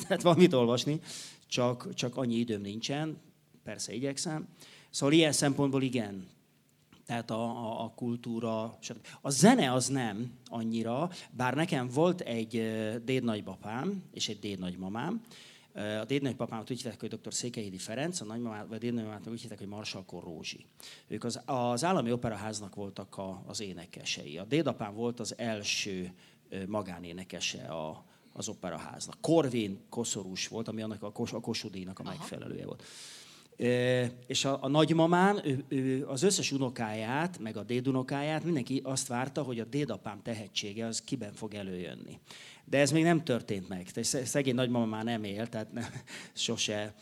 tehát van mit olvasni, csak annyi időm nincsen, persze igyekszem. Szóval ilyen szempontból igen. Tehát a kultúra, stb. A zene az nem annyira, bár nekem volt egy dédnagypapám és egy dédnagymamám. A dédnagypapámat úgy hívták, hogy dr. Székelyhídi Ferenc, a dédnagymamámat úgy hívták, hogy Marsalkor Rózsi. Ők az Állami Operaháznak voltak az énekesei. A dédapám volt az első magánénekese az operaháznak. Korvin koszorús volt, ami annak a Kossuth-díjnak a megfelelője volt. És a nagymamám, ő az összes unokáját, meg a dédunokáját, mindenki azt várta, hogy a dédapám tehetsége az kiben fog előjönni. De ez még nem történt meg. Szegény nagymama már nem él, tehát sose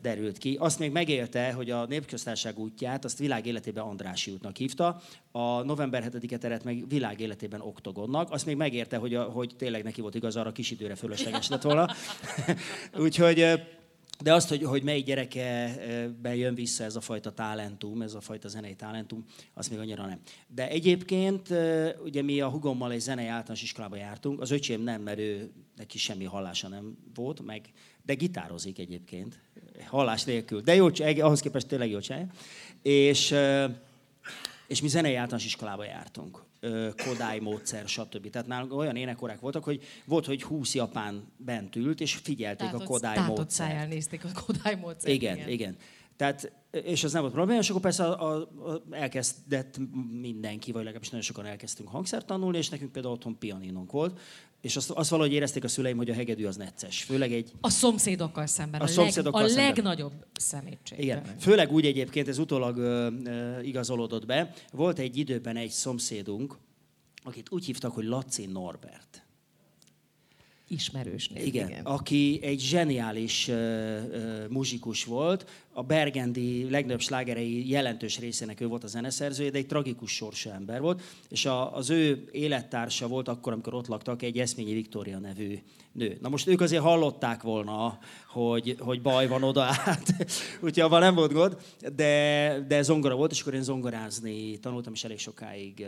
derült ki. Azt még megélte, hogy a Népköztársaság útját, azt világ életében Andrássy útnak hívta, a november 7-e teret meg világ életében Oktogonnak. Azt még megérte, hogy tényleg neki volt igaz, arra kis időre fölösleges lett volna. Úgyhogy... De azt, hogy mely gyerekeben jön vissza ez a fajta talentum, ez a fajta zenei talentum, azt még annyira nem. De egyébként ugye mi a hugommal egy zenei általános iskolába jártunk, az öcsém nem, mert neki semmi hallása nem volt, de gitározik egyébként, hallás nélkül. De jó, ahhoz képest tényleg jó csinálja. És mi zenei általános iskolába jártunk. Kodály módszer, stb. Tehát nálunk olyan énekórák voltak, hogy volt, hogy 20 japán bent ült, és figyelték a Kodály módszert. Szájjel nézték a Kodály módszert. Igen. Tehát, és az nem volt probléma, és akkor persze elkezdett mindenki, vagy legalábbis nagyon sokan elkezdtünk hangszert tanulni, és nekünk például otthon pianinunk volt, és azt valahogy érezték a szüleim, hogy a hegedű az necces. Főleg egy... A szomszédokkal szemben. A legnagyobb szemétség. Igen. Főleg úgy egyébként, ez utólag igazolódott be, volt egy időben egy szomszédunk, akit úgy hívtak, hogy Laci Norbert. Ismerős név. Igen, aki egy zseniális muzsikus volt. A bergendi legnagyobb slágerei jelentős részének ő volt a zeneszerzője, de egy tragikus sorsú ember volt. És az ő élettársa volt akkor, amikor ott laktak, egy Eszményi Viktória nevű nő. Na most ők azért hallották volna, hogy baj van oda át, úgyhogy abban nem volt gond, de zongora volt, és akkor én zongorázni tanultam, és elég sokáig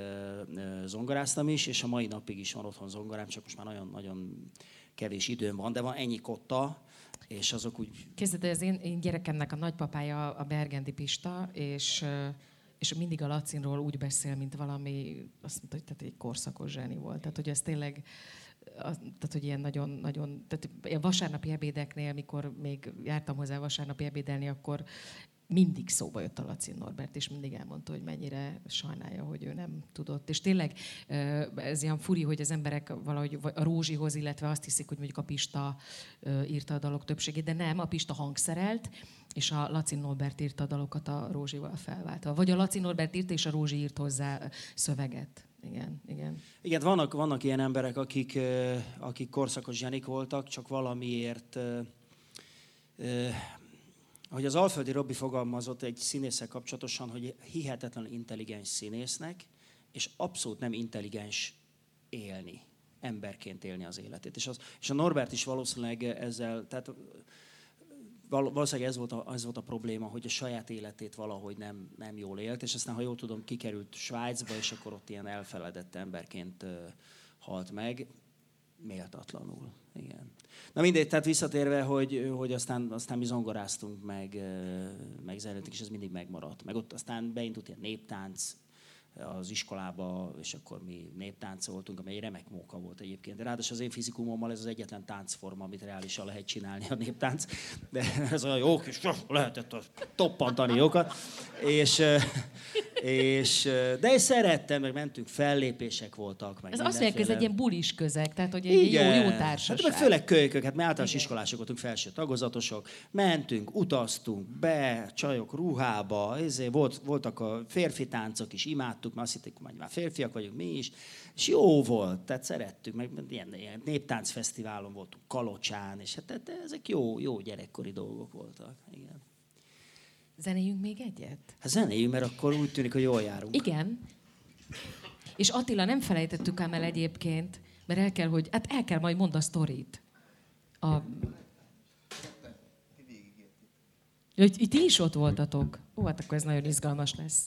zongoráztam is, és a mai napig is van otthon zongorám, csak most már nagyon-nagyon kevés időm van, de van ennyi kotta, és azok úgy... Képzeld, az én gyerekemnek a nagypapája a Bergendi Pista, és mindig a Lacinról úgy beszél, mint valami, azt mondta, hogy tehát egy korszakos zseni volt. Tehát, hogy ez tényleg... Tehát, hogy ilyen nagyon-nagyon... Tehát vasárnapi ebédeknél, mikor még jártam hozzá vasárnapi ebédelni, akkor mindig szóba jött a Laci Norbert, és mindig elmondta, hogy mennyire sajnálja, hogy ő nem tudott. És tényleg ez ilyen furi, hogy az emberek valahogy a Rózsihoz, illetve azt hiszik, hogy mondjuk a Pista írta a dalok többségét, de nem, a Pista hangszerelt, és a Laci Norbert írta a dalokat a Rózsival felváltva. Vagy a Laci Norbert írta, és a Rózsi írt hozzá szöveget. Igen. Igen, vannak ilyen emberek, akik korszakos zsenik voltak, csak valamiért... Ahogy az Alföldi Robi fogalmazott egy színésszel kapcsolatosan, hogy hihetetlen intelligens színésznek, és abszolút nem intelligens élni, emberként élni az életét. És a Norbert is valószínűleg ezzel... Tehát valószínűleg ez volt a probléma, hogy a saját életét valahogy nem jól élt, és aztán, ha jól tudom, kikerült Svájcba, és akkor ott ilyen elfeledett emberként halt meg, méltatlanul. Igen. Na mindegy, tehát visszatérve, hogy aztán mi zongoráztunk, meg zenéltünk, és ez mindig megmaradt. Meg ott aztán beindult ilyen néptánc az iskolába, és akkor mi néptáncoltunk, amely remek móka volt egyébként. Ráadásul az én fizikumommal ez az egyetlen táncforma, amit reálisan lehet csinálni a néptánc. De ez olyan jó kis, lehetett toppantani jókat. De szerettem, meg mentünk, fellépések voltak. Meg ez azt mondják, ez egy ilyen bulis közeg, tehát hogy egy jó társaság. Hát, főleg kölykök, hát mi általános iskolások voltunk, felső tagozatosok, mentünk, utaztunk be, csajok ruhába, voltak a férfi táncok is, imádtuk, mert azt hitték, hogy már férfiak vagyunk mi is, és jó volt, tehát szerettük, meg ilyen néptáncfesztiválon voltunk, Kalocsán, és hát ezek jó gyerekkori dolgok voltak, igen. Zenéljünk még egyet? Hát zenéljünk, mert akkor úgy tűnik, hogy jól járunk. Igen. És Attila, nem felejtettük ám el egyébként, mert el kell majd mondd a sztorit. Itt is ott voltatok. Ó, hát akkor ez nagyon izgalmas lesz.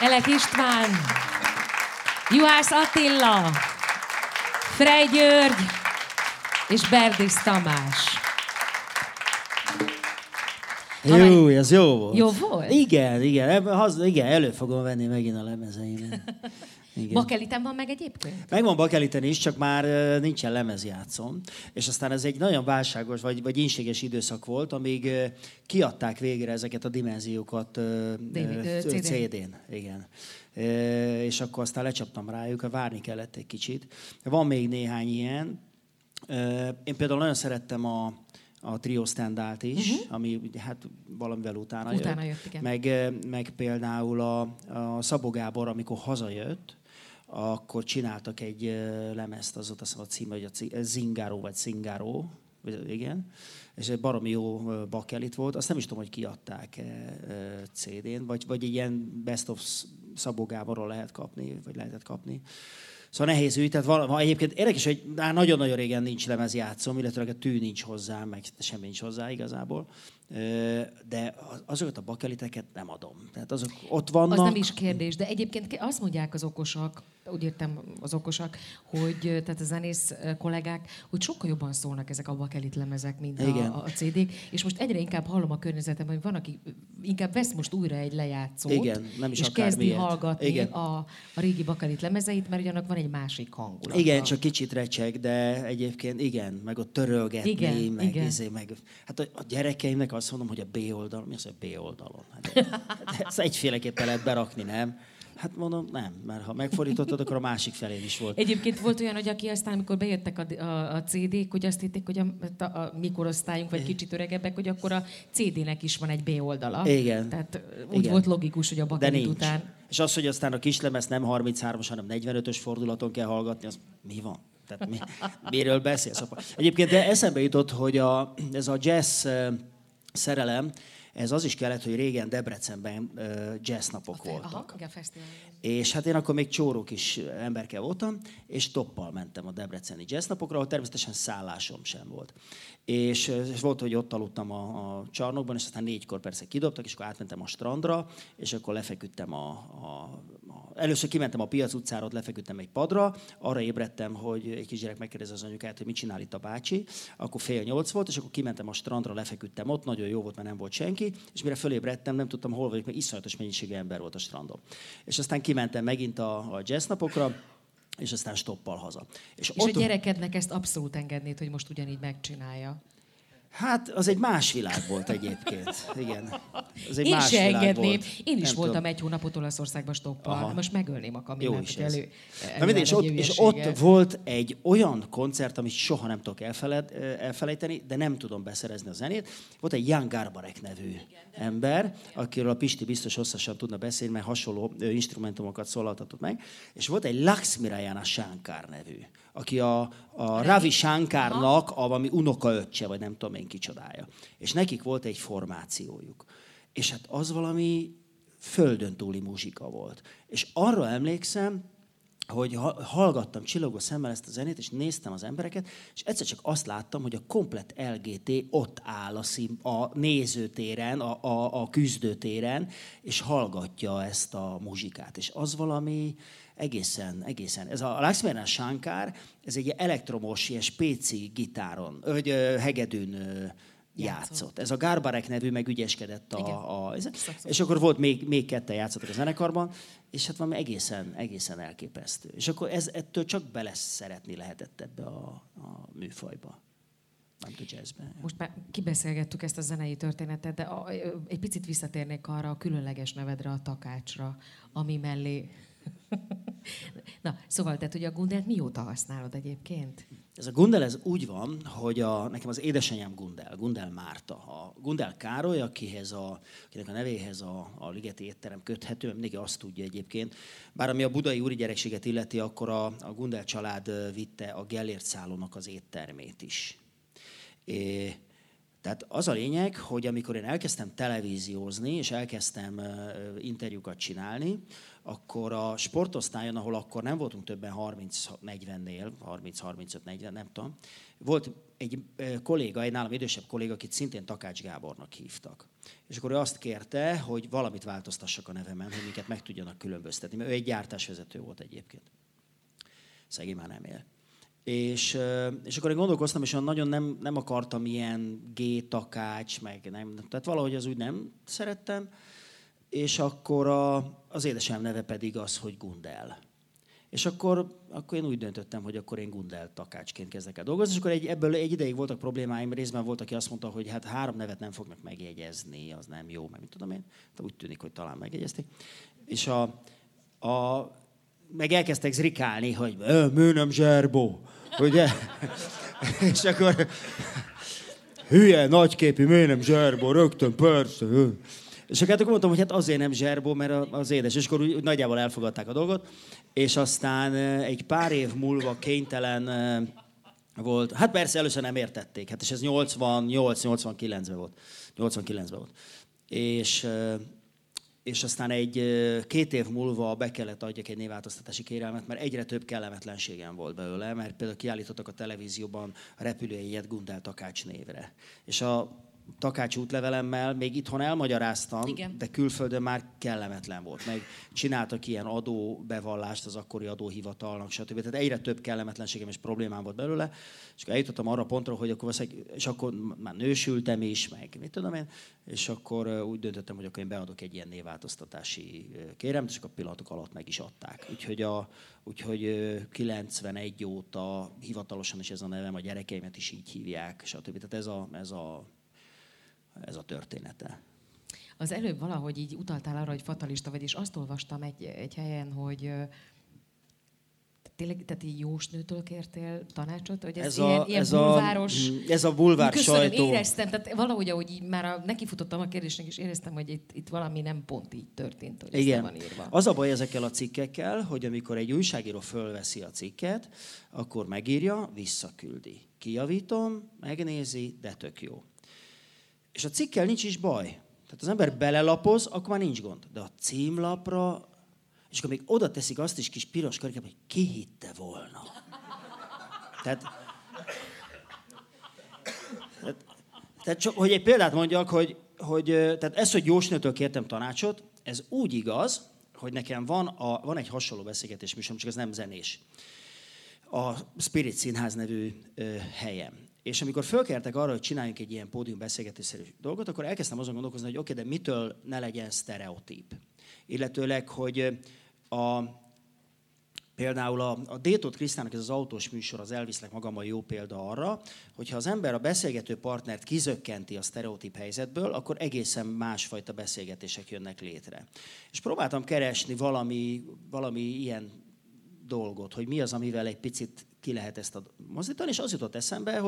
Elek István, Juhász Attila, Frey György és Berdis Tamás. Jó, ez jó volt. Jó volt? Igen, igen. Igen, elő fogom venni megint a lemezeimet. Bakeliten van meg egyébként? Megvan bakeliten is, csak már nincsen lemezjátszom. És aztán ez egy nagyon válságos, vagy ínséges időszak volt, amíg kiadták végre ezeket a dimenziókat CD-n. Igen. És akkor aztán lecsaptam rájuk, várni kellett egy kicsit. Van még néhány ilyen. Én például nagyon szerettem a Trio Stand-Out is, ami hát valamivel utána jött. Igen. Meg például a Szabó Gábor, amikor hazajött, akkor csináltak egy lemezt, az ott azt hiszem a címe, hogy a Zingáró vagy Szingáró, igen, és egy baromi jó bakelit volt, azt nem is tudom, hogy kiadták CD-n, vagy ilyen Best of Szabó Gáborról lehetett kapni. Szóval nehéz ügy, tehát egyébként érdekes, hogy nagyon-nagyon régen nincs lemezjátszom, illetve tű nincs hozzá, meg semmi nincs hozzá igazából. De azokat a bakeliteket nem adom. Tehát azok ott vannak. Az nem is kérdés, de egyébként azt mondják az okosak, úgy értem az okosak, hogy tehát a zenész kollégák, hogy sokkal jobban szólnak ezek a bakelit lemezek, mint a CD-k. És most egyre inkább hallom a környezetemben, hogy van, aki inkább vesz most újra egy lejátszót, igen, nem is és kezdi miért. Hallgatni igen. A régi bakelit lemezeit, mert annak van egy másik hangulat. Igen, csak kicsit recseg, de egyébként igen, meg ott törölgetni, igen, meg, igen. Meg hát a gyerekeimnek azt mondom, hogy a B oldalon, mi az, hogy B oldalon? Hát, ezt egyféleképpen lehet berakni, nem? Hát mondom, nem, mert ha megfordítottad, akkor a másik felén is volt. Egyébként volt olyan, hogy aki aztán, amikor bejöttek a CD-k, hogy azt hitték, hogy a mikorosztályunk, vagy kicsit öregebbek, hogy akkor a CD-nek is van egy B oldala. Igen. Tehát úgy igen. Volt logikus, hogy a bakelit után. És az, hogy aztán a kislemez nem 33-as, hanem 45-ös fordulaton kell hallgatni, az mi van? Tehát miről beszélsz? Egyébként de eszembe jutott, hogy ez a jazz szerelem, ez az is kellett, hogy régen Debrecenben jazznapok voltak. Aha, igen, fesztivál. És hát én akkor még csóró kis emberke voltam, és toppal mentem a debreceni jazznapokra, ahol természetesen szállásom sem volt. És volt, hogy ott aludtam a csarnokban, és aztán 4-kor persze kidobtak, és akkor átmentem a strandra, és akkor lefeküdtem először kimentem a Piac utcára, lefeküdtem egy padra, arra ébredtem, hogy egy kisgyerek megkérdezi az anyukát, hogy mit csinál itt a bácsi, akkor 7:30 volt, és akkor kimentem a strandra, lefeküdtem ott, nagyon jó volt, mert nem volt senki, és mire fölébredtem, nem tudtam, hol vagyok, mert iszonyatos mennyiségű ember volt a strandon. És aztán kimentem megint a jazznapokra, és aztán stoppal haza. És a gyerekednek ezt abszolút engednéd, hogy most ugyanígy megcsinálja? Hát, az egy más világ volt egyébként. Igen. Az egy én más se engedném. Volt. Én is nem voltam tudom. Egy hónapot Olaszországban stoppal. Most megölném a kaminát. És ott volt egy olyan koncert, amit soha nem tudok elfelejteni, de nem tudom beszerezni a zenét. Volt egy Jan Garbarek nevű ember, akiről a Pisti biztos hosszasan tudna beszélni, mert hasonló instrumentumokat szólaltatott meg. És volt egy Laxmirajana Shankar nevű, aki a Ravi Shankarnak a valami unokaöccse, vagy nem tudom én kicsodája. És nekik volt egy formációjuk. És hát az valami földön túli muzsika volt. És arra emlékszem, hogy hallgattam csillogó szemmel ezt a zenét, és néztem az embereket, és egyszer csak azt láttam, hogy a komplett LGT ott áll a nézőtéren, a küzdőtéren, és hallgatja ezt a muzsikát. És az valami... Egészen. Ez a Laxmirajana Shankar, ez egy elektromos, ilyen spéci gitáron, vagy hegedűn játszott. Ez a Garbarek nevű meg ügyeskedett és akkor volt még ketten játszottak a zenekarban, és hát valami egészen elképesztő. És akkor ettől csak beleszeretni lehetett ebbe a műfajba. Most már kibeszélgettük ezt a zenei történetet, de egy picit visszatérnék arra a különleges nevedre, a Takácsra, ami mellé... Na, szóval, tehát, hogy a Gundelt mióta használod egyébként? Ez a Gundel, ez úgy van, hogy nekem az édesanyám Gundel Márta. A Gundel Károly, akinek a nevéhez a ligeti étterem köthető, mindenki azt tudja egyébként. Bár ami a budai úri gyerekséget illeti, akkor a Gundel család vitte a Gellért szállónak az éttermét is. Tehát az a lényeg, hogy amikor én elkezdtem televíziózni, és elkezdtem interjúkat csinálni, akkor a sportosztályon, ahol akkor nem voltunk többen 30-40-nél, 30-35-40, nem tudom, volt egy kolléga, egy nálam idősebb kolléga, akit szintén Takács Gábornak hívtak. És akkor ő azt kérte, hogy valamit változtassak a nevemen, hogy minket meg tudjanak különböztetni, mert ő egy gyártásvezető volt egyébként. Szegény már nem él. És akkor én gondolkoztam, és nagyon nem akartam ilyen G-takács, meg nem, tehát valahogy az úgy nem szerettem. És akkor az édesem neve pedig az, hogy Gundel. És akkor én úgy döntöttem, hogy akkor én Gundel Takácsként kezdek el dolgozni. És akkor ebből egy ideig voltak problémáim, részben volt, aki azt mondta, hogy hát 3 nevet nem fognak megjegyezni, az nem jó, meg mit tudom én. De úgy tűnik, hogy talán megjegyezték. És meg elkezdtek zrikálni, hogy mi nem zserbó, ugye? És akkor hülye, nagyképű, mi nem zserbó, rögtön persze. És akkor mondtam, hogy hát azért nem zserbó, mert az édes. És akkor úgy nagyjából elfogadták a dolgot. És aztán egy pár év múlva kénytelen volt. Hát persze először nem értették. Hát és ez 89-ben volt. 89-ben volt. És aztán 2 év múlva be kellett adjak egy névváltoztatási kérelmet, mert egyre több kellemetlenségem volt belőle, mert például kiállítottak a televízióban a repülőjegyet Gundel Takács névre. És a Takács útlevelemmel még itthon elmagyaráztam, igen, de külföldön már kellemetlen volt. Meg csináltak ilyen adóbevallást az akkori adóhivatalnak, stb. Tehát egyre több kellemetlenségem és problémám volt belőle, és akkor eljutottam arra pontra, hogy akkor már nősültem is, meg mit tudom én, és akkor úgy döntöttem, hogy akkor én beadok egy ilyen névváltoztatási kérelmet, és akkor pillanatok alatt meg is adták. Úgyhogy 91 óta hivatalosan is ez a nevem, a gyerekeimet is így hívják, stb. Tehát ez a története. Az előbb valahogy így utaltál arra, hogy fatalista vagy, és azt olvastam egy helyen, hogy tényleg, tehát így jósnőtől kértél tanácsot, hogy ez ilyen bulváros... Ez a bulvár sajtó. Köszönöm, éreztem, tehát valahogy, ahogy így már nekifutottam a kérdésnek, és éreztem, hogy itt valami nem pont így történt, hogy igen, ez van írva. Az a baj ezekkel a cikkekkel, hogy amikor egy újságíró fölveszi a cikket, akkor megírja, visszaküldi. Kijavítom, megnézi, de tök jó. És a cikkel nincs is baj. Tehát az ember belelapoz, akkor már nincs gond. De a címlapra, és akkor még oda teszik azt is kis piros körképpen, hogy ki hitte volna. Tehát csak, hogy egy példát mondjak, tehát ez, hogy jósnőtől kértem tanácsot, ez úgy igaz, hogy nekem van egy hasonló beszélgetés műsorom, csak ez nem zenés. A Spirit Színház nevű helyem. És amikor fölkértek arra, hogy csináljunk egy ilyen pódiumbeszélgetésszerű dolgot, akkor elkezdtem azon gondolkozni, hogy oké, de mitől ne legyen sztereotíp. Illetőleg, hogy például a Détót Krisztának ez az autós műsor, az Elviszlek magammal jó példa arra, hogyha az ember a beszélgető partnert kizökkenti a sztereotíp helyzetből, akkor egészen másfajta beszélgetések jönnek létre. És próbáltam keresni valami ilyen dolgot, hogy mi az, amivel egy picit ki lehet ezt mozdítani, és az jutott eszembe,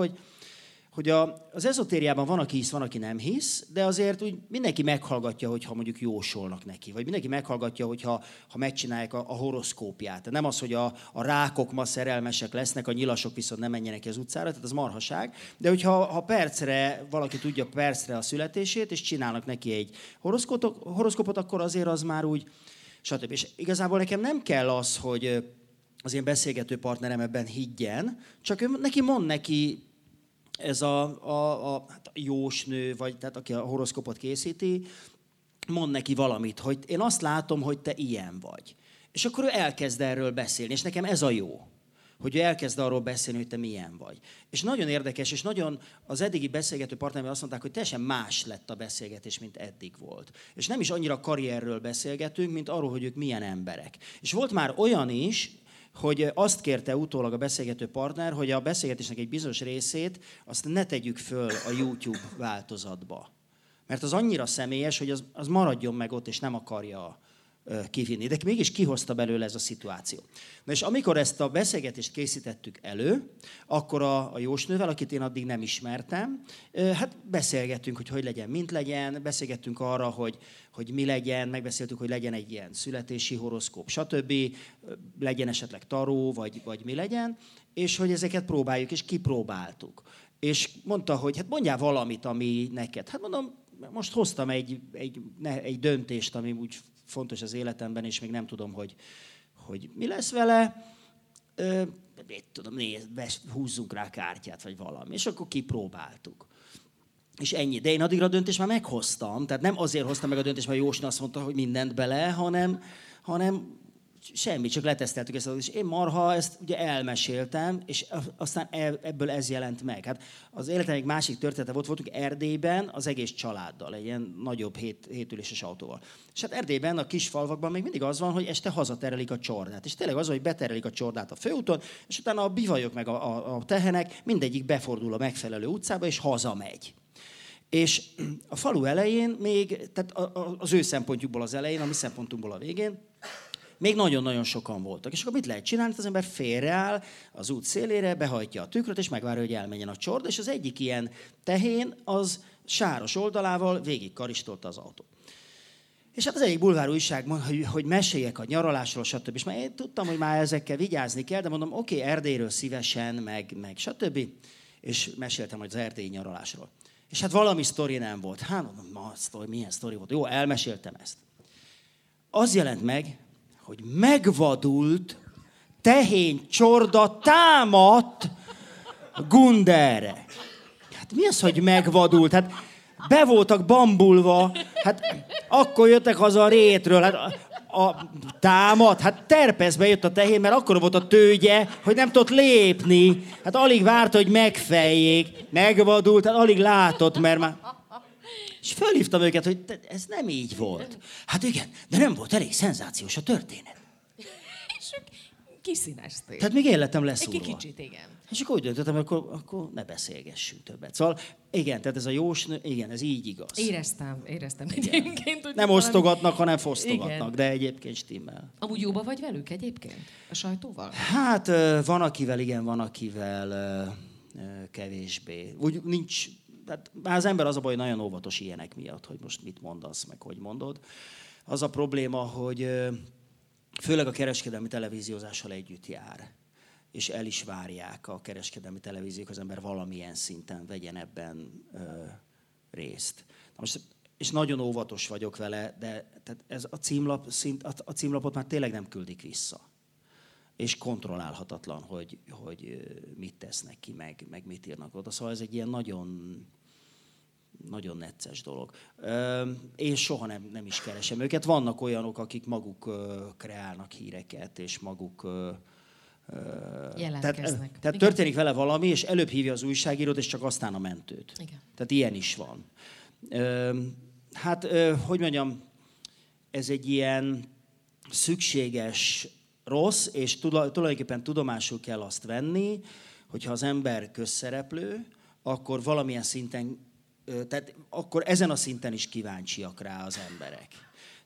hogy az ezotériában van, aki hisz, van, aki nem hisz, de azért úgy mindenki meghallgatja, hogyha mondjuk jósolnak neki, vagy mindenki meghallgatja, hogyha megcsinálják a horoszkópját. Nem az, hogy a rákok ma szerelmesek lesznek, a nyilasok viszont nem menjenek ki az utcára, tehát az marhaság, de hogyha percre, valaki tudja percre a születését, és csinálnak neki egy horoszkópot, akkor azért az már úgy, stb. És igazából nekem nem kell az, hogy az én beszélgető partnerem ebben higgyen, csak neki ez a jósnő, vagy tehát aki a horoszkópot készíti, mond neki valamit, hogy én azt látom, hogy te ilyen vagy. És akkor ő elkezd erről beszélni, és nekem ez a jó, hogy ő elkezd arról beszélni, hogy te milyen vagy. És nagyon érdekes, és nagyon az eddigi beszélgető partnerem azt mondták, hogy teljesen más lett a beszélgetés, mint eddig volt. És nem is annyira karrierről beszélgetünk, mint arról, hogy ők milyen emberek. És volt már olyan is, hogy azt kérte utólag a beszélgető partner, hogy a beszélgetésnek egy bizonyos részét azt ne tegyük föl a YouTube változatba. Mert az annyira személyes, hogy az maradjon meg ott, és nem akarja kivinni. De mégis kihozta belőle ez a szituáció. Na és amikor ezt a beszélgetést készítettük elő, akkor a jósnővel, akit én addig nem ismertem, hát beszélgettünk, hogy legyen, mint legyen, beszélgettünk arra, hogy mi legyen, megbeszéltük, hogy legyen egy ilyen születési horoszkóp, stb., legyen esetleg taró, vagy mi legyen, és hogy ezeket próbáljuk, és kipróbáltuk. És mondta, hogy hát mondjál valamit, ami neked. Hát mondom, most hoztam egy döntést, ami úgy fontos az életemben, és még nem tudom, hogy mi lesz vele. Húzzunk rá kártyát, vagy valami. És akkor kipróbáltuk. És ennyi. De én addigra a döntést már meghoztam. Tehát nem azért hoztam meg a döntést, mert Jósna azt mondta, hogy mindent bele, hanem semmit, csak leteszteltük ezt. És én marha ezt ugye elmeséltem, és aztán ebből ez jelent meg. Hát az életem egy másik története volt, voltunk Erdélyben az egész családdal, egy ilyen nagyobb hétüléses autóval. És hát Erdélyben a kis falvakban még mindig az van, hogy este hazaterelik a csordát. És tényleg az, hogy beterelik a csordát a főúton, és utána a bivajok meg a tehenek mindegyik befordul a megfelelő utcába, és hazamegy. És a falu elején még, tehát az ő szempontjukból az elején, a mi szempontunkból a végén, még nagyon-nagyon sokan voltak. És akkor mit lehet csinálni? Az ember félreáll az út szélére, behajtja a tükröt, és megvárja, hogy elmenjen a csorda, és az egyik ilyen tehén az sáros oldalával végig karistolta az autót. És hát az egyik bulvár újság, hogy meséljek a nyaralásról, stb. És már én tudtam, hogy már ezekkel vigyázni kell, de mondom, oké, Erdélyről szívesen, meg stb. És meséltem az erdélyi nyaralásról. És hát valami sztori nem volt. Hát mondom, milyen sztori volt. Jó, elmeséltem ezt. Az jelent meg, hogy megvadult, tehén csorda támadt Gundelre. Hát mi az, hogy megvadult? Hát be voltak bambulva, hát akkor jöttek haza a rétről, hát a támad, hát terpeszbe jött a tehén, mert akkor volt a tőgye, hogy nem tudott lépni. Hát alig várta, hogy megfejjék, megvadult, hát alig látott, mert már... És fölhívtam őket, hogy ez nem így volt. Hát igen, de nem volt elég szenzációs a történet. És ők kiszínezték. Tehát még életem leszúrva. Egy kicsit, igen. És akkor úgy döntöttem, hogy akkor ne beszélgessünk többet. Szóval igen, tehát ez a Jósnő, igen, ez így igaz. Éreztem egyébként. Hogy nem osztogatnak, hanem fosztogatnak, igen. De egyébként stimmel. Amúgy jóba vagy velük egyébként? A sajtóval? Hát van akivel, igen, van akivel kevésbé. Úgy nincs... Tehát már az ember az a baj, nagyon óvatos ilyenek miatt, hogy most mit mondasz, meg hogy mondod. Az a probléma, hogy főleg a kereskedelmi televíziózással együtt jár, és el is várják a kereskedelmi televíziók, az ember valamilyen szinten vegyen ebben részt. Na most, és nagyon óvatos vagyok vele, de tehát ez a címlapot már tényleg nem küldik vissza. És kontrollálhatatlan, hogy mit tesznek ki, meg mit írnak oda. Szóval ez egy ilyen nagyon, nagyon necces dolog. Én soha nem is keresem őket. Vannak olyanok, akik maguk kreálnak híreket, és maguk... jelentkeznek. Tehát történik vele valami, és előbb hívja az újságírót, és csak aztán a mentőt. Igen. Tehát ilyen is van. Hogy mondjam, ez egy ilyen szükséges... rossz, és tulajdonképpen tudomásul kell azt venni, hogyha az ember közszereplő, akkor valamilyen szinten, tehát akkor ezen a szinten is kíváncsiak rá az emberek.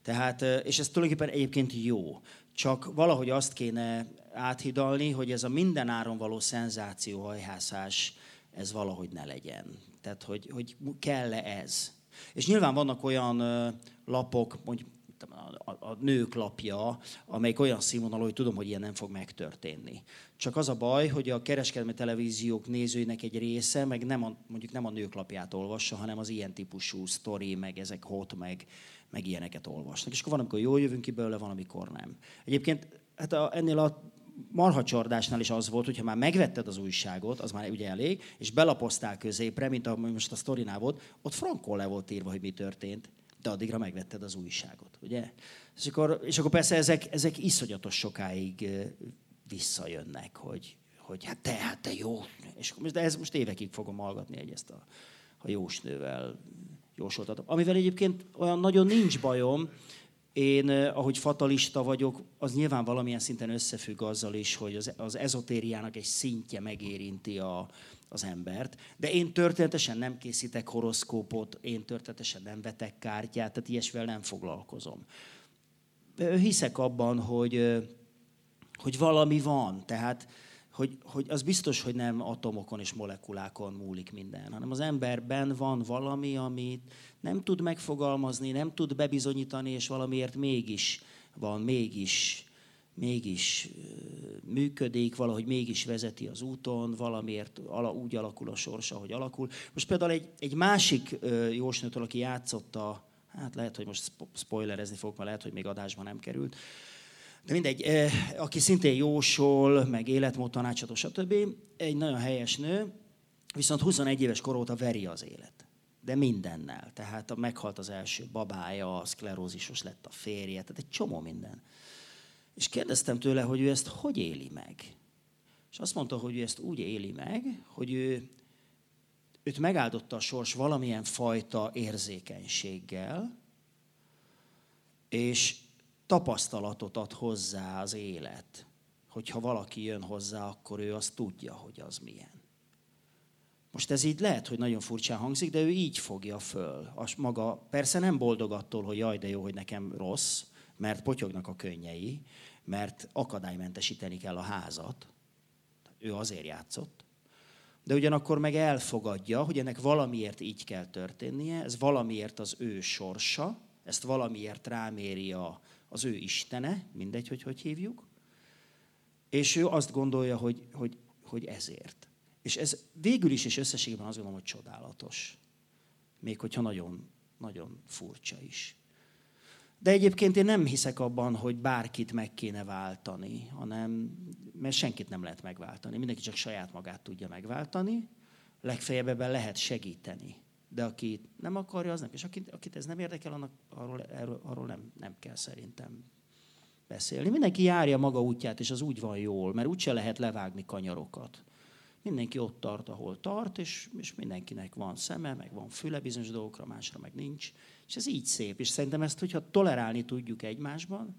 Tehát, és ez tulajdonképpen egyébként jó. Csak valahogy azt kéne áthidalni, hogy ez a mindenáron való szenzációhajhászás, ez valahogy ne legyen. Tehát, hogy kell-e ez. És nyilván vannak olyan lapok, mondjuk, a nők lapja, amelyik olyan színvonalú, hogy tudom, hogy ilyen nem fog megtörténni. Csak az a baj, hogy a kereskedelmi televíziók nézőinek egy része, meg nem a nők lapját olvassa, hanem az ilyen típusú sztori, meg ezek hot, meg ilyeneket olvasnak. És akkor van, amikor jól jövünk ki belőle, van, amikor nem. Egyébként hát ennél a marhacsordásnál is az volt, hogyha már megvetted az újságot, az már ugye elég, és belapoztál középre, mint ahogy most a sztorinál volt, ott frankon le volt írva, hogy mi történt. De addigra megvetted az újságot, ugye? És akkor persze ezek iszonyatos sokáig visszajönnek, hogy hát te jó. És akkor, de ez most évekig fogom hallgatni, hogy ezt a Jósnővel jósoltatom. Amivel egyébként olyan nagyon nincs bajom. Én, ahogy fatalista vagyok, az nyilván valamilyen szinten összefügg azzal is, hogy az ezotériának egy szintje megérinti az embert. De én történetesen nem készítek horoszkópot, én történetesen nem vetek kártyát, tehát ilyesvel nem foglalkozom. Hiszek abban, hogy valami van, tehát hogy az biztos, hogy nem atomokon és molekulákon múlik minden, hanem az emberben van valami, amit nem tud megfogalmazni, nem tud bebizonyítani, és valamiért mégis van, mégis mégis működik, valahogy mégis vezeti az úton, valamiért úgy alakul a sorsa, hogy alakul. Most például egy másik jósnőtől, aki játszotta, hát lehet, hogy most spoilerezni fogok, mert lehet, hogy még adásban nem került, de mindegy, aki szintén jósol, meg életmód tanácsadó, stb. Egy nagyon helyes nő, viszont 21 éves kor óta veri az élet. De mindennel. Tehát meghalt az első babája, a szklerózisos lett a férje, tehát egy csomó minden. És kérdeztem tőle, hogy ő ezt hogy éli meg. És azt mondta, hogy ő ezt úgy éli meg, hogy őt megáldotta a sors valamilyen fajta érzékenységgel, és tapasztalatot ad hozzá az élet. Hogyha valaki jön hozzá, akkor ő azt tudja, hogy az milyen. Most ez így lehet, hogy nagyon furcsán hangzik, de ő így fogja föl. Maga persze nem boldog attól, hogy jaj, de jó, hogy nekem rossz, mert potyognak a könnyei, mert akadálymentesíteni kell a házat. Ő azért játszott. De ugyanakkor meg elfogadja, hogy ennek valamiért így kell történnie, ez valamiért az ő sorsa, ezt valamiért ráméri az ő istene, mindegy, hogy hívjuk, és ő azt gondolja, hogy ezért. És ez végül is és összességében azt gondolom, hogy csodálatos. Még hogyha nagyon, nagyon furcsa is. De egyébként én nem hiszek abban, hogy bárkit meg kéne váltani, hanem, mert senkit nem lehet megváltani. Mindenki csak saját magát tudja megváltani. Legfeljebb ebben lehet segíteni. De aki nem akarja, az nem. És akit ez nem érdekel, annak arról nem kell szerintem beszélni. Mindenki járja maga útját, és az úgy van jól, mert úgyse lehet levágni kanyarokat. Mindenki ott tart, ahol tart, és mindenkinek van szeme, meg van füle bizonyos dolgokra, másra meg nincs. És ez így szép. És szerintem ezt, hogyha tolerálni tudjuk egymásban,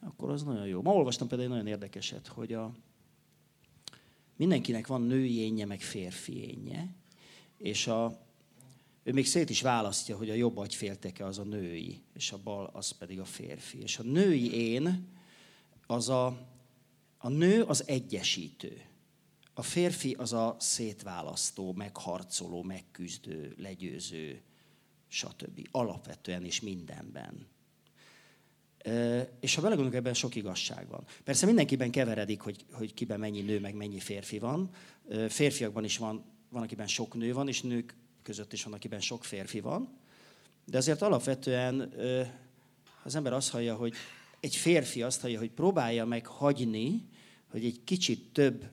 akkor az nagyon jó. Ma olvastam például egy nagyon érdekeset, hogy mindenkinek van női énje, meg férfi énje, és ő még szét is választja, hogy a jobb agyfélteke az a női, és a bal az pedig a férfi. És a női én, az a nő az egyesítő. A férfi az a szétválasztó, megharcoló, megküzdő, legyőző, stb. Alapvetően és mindenben. És ha belegondolunk, ebben sok igazság van. Persze mindenkiben keveredik, hogy kiben mennyi nő, meg mennyi férfi van. Férfiakban is van, akiben sok nő van, és nők között is van, akiben sok férfi van. De azért alapvetően az ember azt hallja, hogy egy férfi azt hallja, hogy próbálja meg hagyni, hogy egy kicsit több,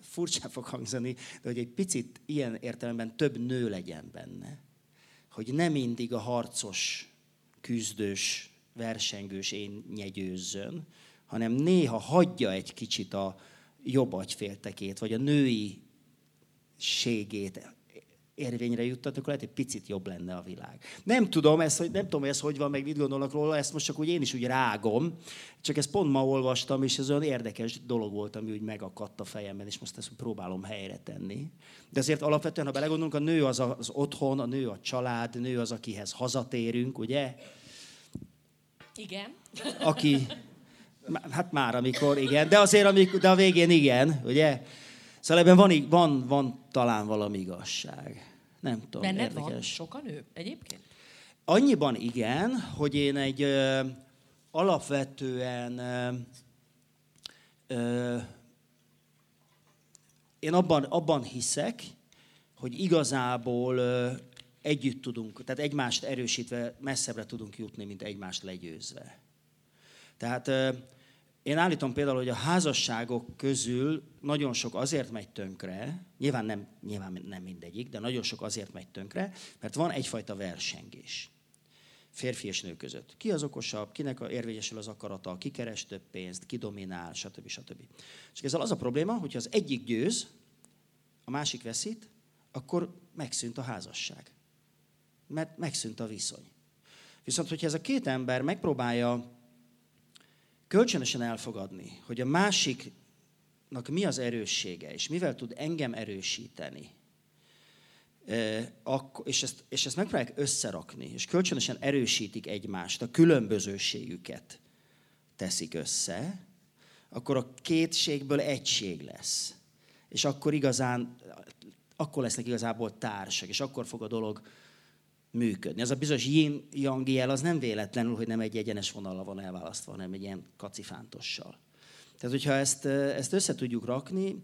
furcsán fog hangzani, de hogy egy picit ilyen értelemben több nő legyen benne. Hogy nem mindig a harcos, küzdős, versengős énje győzzön, hanem néha hagyja egy kicsit a jobb agyféltekét, vagy a nőiségét érvényre juttatni, akkor lehet, hogy picit jobb lenne a világ. Nem tudom, hogy ez hogy van, meg mit gondolnak róla, ezt most csak úgy én is úgy rágom, csak ezt pont ma olvastam, és ez olyan érdekes dolog volt, ami úgy megakadt a fejemben, és most ezt próbálom helyre tenni. De azért alapvetően, ha belegondolunk, a nő az az otthon, a nő a család, a nő az, akihez hazatérünk, ugye? Igen. Aki, hát már amikor, igen, de azért amikor, de a végén igen, ugye? Szóval ebben van talán valami igazság. Nem tudom, benne érdekes. Benne van sokan nő egyébként? Annyiban igen, hogy én egy alapvetően... én abban hiszek, hogy igazából együtt tudunk, tehát egymást erősítve messzebbre tudunk jutni, mint egymást legyőzve. Tehát... én állítom például, hogy a házasságok közül nagyon sok azért megy tönkre, nyilván nem mindegyik, de nagyon sok azért megy tönkre, mert van egyfajta versengés férfi és nő között. Ki az okosabb, kinek érvényesül az akarata, ki keres több pénzt, ki dominál, stb. Stb. És ezzel az a probléma, hogyha az egyik győz, a másik veszít, akkor megszűnt a házasság. Mert megszűnt a viszony. Viszont, hogyha ez a két ember megpróbálja kölcsönösen elfogadni, hogy a másiknak mi az erőssége, és mivel tud engem erősíteni, és ezt megpróbálják összerakni, és kölcsönösen erősítik egymást, a különbözőségüket teszik össze, akkor a kétségből egység lesz. És akkor lesznek igazából társak, és akkor fog a dolog működni. Az a bizonyos yin-yang jel az nem véletlenül, hogy nem egy egyenes vonallal van elválasztva, hanem egy ilyen kacifántossal. Tehát, hogyha ezt össze tudjuk rakni,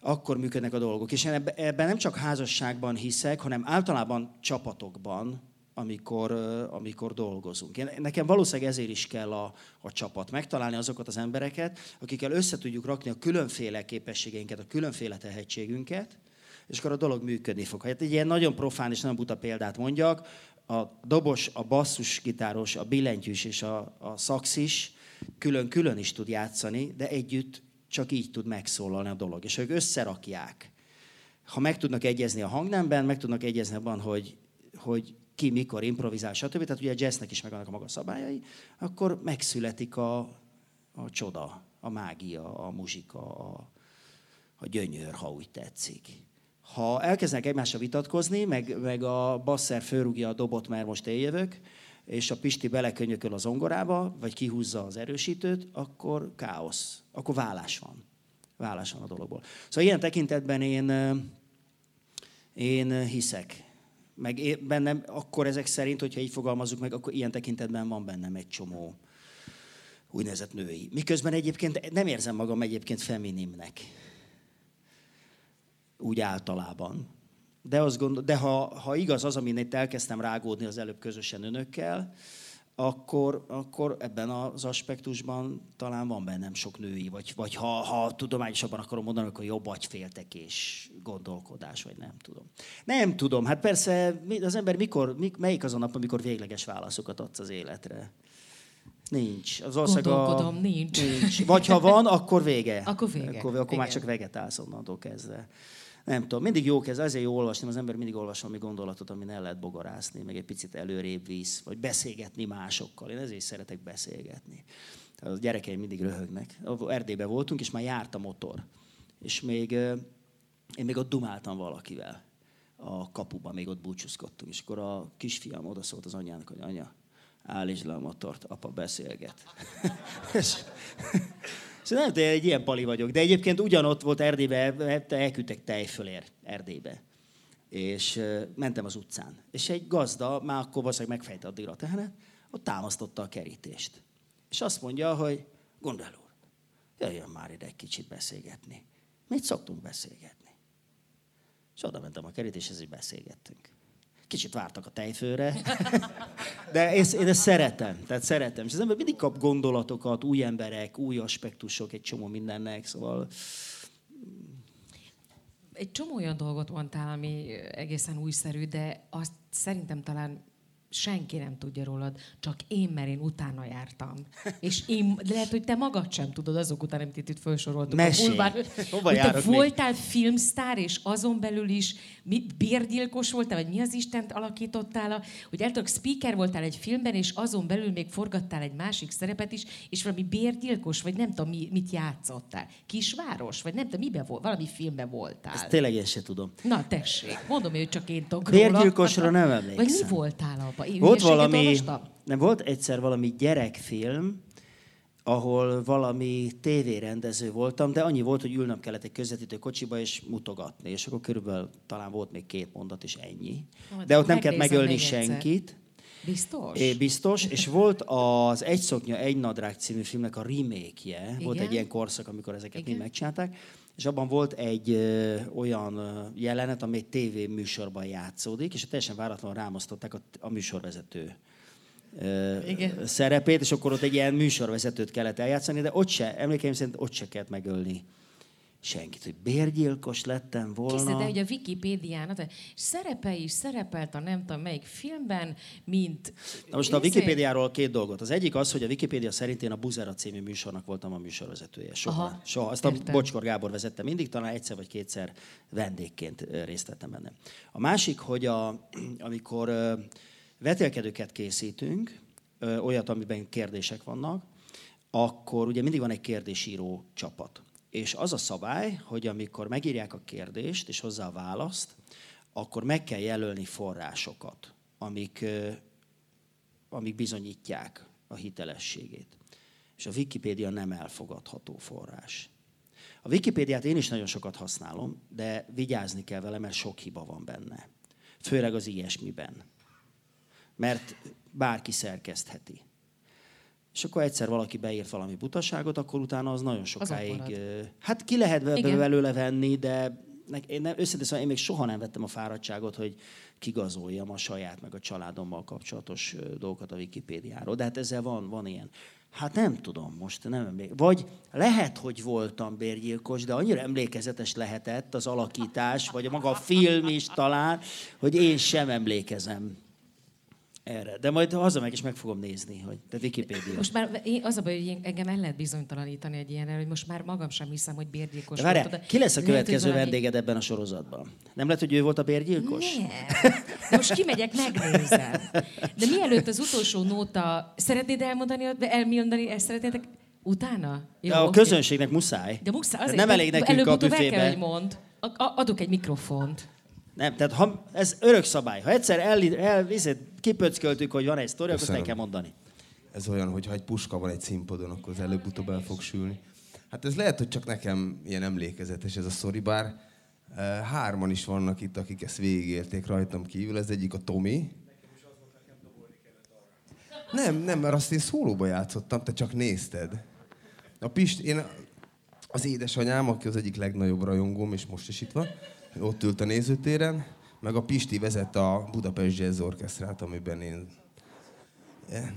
akkor működnek a dolgok. És ebben nem csak házasságban hiszek, hanem általában csapatokban, amikor dolgozunk. Nekem valószínűleg ezért is kell a csapat. Megtalálni azokat az embereket, akikkel össze tudjuk rakni a különféle képességeinket, a különféle tehetségünket, és akkor a dolog működni fog. Hát egy ilyen nagyon profán és nagyon buta példát mondjak, a dobos, a basszusgitáros, a billentyűs és a szaxis külön-külön is tud játszani, de együtt csak így tud megszólalni a dolog. És ők összerakják. Ha meg tudnak egyezni a hangnemben, meg tudnak egyezni abban, hogy ki mikor improvizál, stb. Tehát ugye a jazznek is megvannak a maga szabályai, akkor megszületik a csoda, a mágia, a muzsika, a gyönyör, ha úgy tetszik. Ha elkezdenek egymással vitatkozni, meg a basszer fölrúgja a dobot, mert most én jövök, és a Pisti belekönyököl a zongorába, vagy kihúzza az erősítőt, akkor káosz, akkor válás van. Válás van a dologból. Szóval ilyen tekintetben én hiszek. Meg bennem, akkor ezek szerint, hogyha így fogalmazzuk meg, akkor ilyen tekintetben van bennem egy csomó úgynevezett női. Miközben egyébként nem érzem magam egyébként feminimnek. Úgy általában. De ha igaz az, amin itt elkezdtem rágódni az előbb közösen önökkel, akkor ebben az aspektusban talán van bennem sok női, vagy ha tudományosabban akarom mondani, akkor jobb agyféltekés gondolkodás, vagy nem tudom. Nem tudom, hát persze az ember melyik az a nap, amikor végleges válaszokat adsz az életre? Nincs. Az ország gondolkodom, nincs. Vagy ha van, akkor vége. Akkor már csak vegetálsz onnantól kezdve. Nem tudom, mindig jó kezdve, azért jó olvasni, az ember mindig olvas valami gondolatot, amin el lehet bogarászni, meg egy picit előrébb visz, vagy beszélgetni másokkal. Én ezért szeretek beszélgetni. Tehát a gyerekeim mindig röhögnek. Erdélyben voltunk, és már járt a motor. És én még ott dumáltam valakivel a kapuban, még ott búcsúzkodtunk. És akkor a kisfiam odaszólt az anyjának, hogy anya, állítsd le a motort, apa beszélget. Szóval nem, egy ilyen pali vagyok, de egyébként ugyanott volt Erdélyben, elküldtek tejfölért Erdélybe, és mentem az utcán. És egy gazda, már akkor valószínűleg megfejte addigra a tehenet, ott támasztotta a kerítést. És azt mondja, hogy Gundel úr, jöjjön már ide egy kicsit beszélgetni. Mit szoktunk beszélgetni? És oda mentem a kerítéshez, és beszélgettünk. Kicsit vártak a tejfőre, de én ezt szeretem, tehát szeretem. És az ember mindig kap gondolatokat, új emberek, új aspektusok, egy csomó mindennek, szóval... Egy csomó olyan dolgot mondtál, ami egészen újszerű, de azt szerintem talán senki nem tudja rólad, csak én, mert én utána jártam. És én, lehet, hogy te magad sem tudod azok után, amit itt felsoroltuk. Mesélj! Hova járok még? Voltál filmsztár, és azon belül is bérgyilkos voltál, vagy mi az Istent alakítottál, hogy eltök speaker voltál egy filmben, és azon belül még forgattál egy másik szerepet is, és valami bérgyilkos, vagy nem tudom, mit játszottál. Kisváros, vagy nem tudom, miben volt, valami filmben voltál. Ezt tényleg én se tudom. Na tessék, mondom, hogy csak én tudok róla. Bérgyilkosra nem emlékszem. Vagy mi voltál abban? Volt valami, nem volt egyszer valami gyerekfilm, ahol valami tévérendező voltam, de annyi volt, hogy ülnöm kellett egy közvetítő kocsiba és mutogatni. És akkor körülbelül talán volt még 2 mondat, és ennyi. De ott nem kellett megölni senkit. Biztos? Biztos. És volt az Egy szoknya, egy nadrág című filmnek a remake-je. Igen? Volt egy ilyen korszak, amikor ezeket mind megcsinálták. És abban volt egy olyan jelenet, amely tévéműsorban játszódik, és teljesen váratlanul rámasztották a műsorvezető szerepét, és akkor ott egy ilyen műsorvezetőt kellett eljátszani, de ott se, emlékeim szerint ott se kellett megölni senkit, hogy bérgyilkos lettem volna. Készíted, de hogy a Wikipédián szerepelt a nem tudom melyik filmben, mint... Na most a Wikipédiáról 2 dolgot. Az egyik az, hogy a Wikipédia szerint én a Buzera című műsornak voltam a műsorvezetője. Soha. Azt értem. A Bocskor Gábor vezette mindig, talán 1-2 vendégként részt vettem benne. A másik, hogy amikor vetélkedőket készítünk, olyat, amiben kérdések vannak, akkor ugye mindig van egy kérdésíró csapat. És az a szabály, hogy amikor megírják a kérdést és hozzá a választ, akkor meg kell jelölni forrásokat, amik bizonyítják a hitelességét. És a Wikipédia nem elfogadható forrás. A Wikipédiát én is nagyon sokat használom, de vigyázni kell vele, mert sok hiba van benne. Főleg az ilyesmiben. mert bárki szerkesztheti. És akkor egyszer valaki beírt valami butaságot, akkor utána az nagyon sokáig... Hát ki lehet belőle venni, de őszintén én még soha nem vettem a fáradtságot, hogy kigazoljam a saját meg a családommal kapcsolatos dolgokat a Wikipédiáról. De hát ezzel van ilyen. Hát nem tudom, most nem emlékszem. Vagy lehet, hogy voltam bérgyilkos, de annyira emlékezetes lehetett az alakítás, vagy maga a film is talán, hogy én sem emlékezem erre. De majd hazamegy és meg fogom nézni, hogy a Wikipédia. Most már az a baj, hogy engem el lehet bizonytalanítani egy ilyenre, hogy most már magam sem hiszem, hogy bérgyilkos volt. Várjál, ki lesz a következő vendéged ebben a sorozatban? Nem lehet, hogy ő volt a bérgyilkos? Nem. Most kimegyek, megnézem. De mielőtt az utolsó nóta, szeretnéd elmondani, ezt szeretnétek? Utána? Jó, a közönségnek muszáj. De muszáj. Azért, nem elég nekünk a büfébe. Előbb-utóbb adok egy mikrofont. Nem, tehát ez örök szabály. Ha egyszer kipöcköltük, hogy van egy sztori, akkor el kell mondani. Ez olyan, hogy ha egy puska van egy színpadon, akkor az előbb-utóbb el fog sülni. Hát ez lehet, hogy csak nekem ilyen emlékezetes ez a sztori, bár hárman is vannak itt, akik ezt végigérték rajtam kívül. Ez egyik a Tomi. Nem, mert azt én szólóba játszottam, te csak nézted. Az édesanyám, aki az egyik legnagyobb rajongóm, és most is itt van, ott ült a nézőtéren, meg a Pisti vezet a Budapest Jazz Orchestrát, amiben én...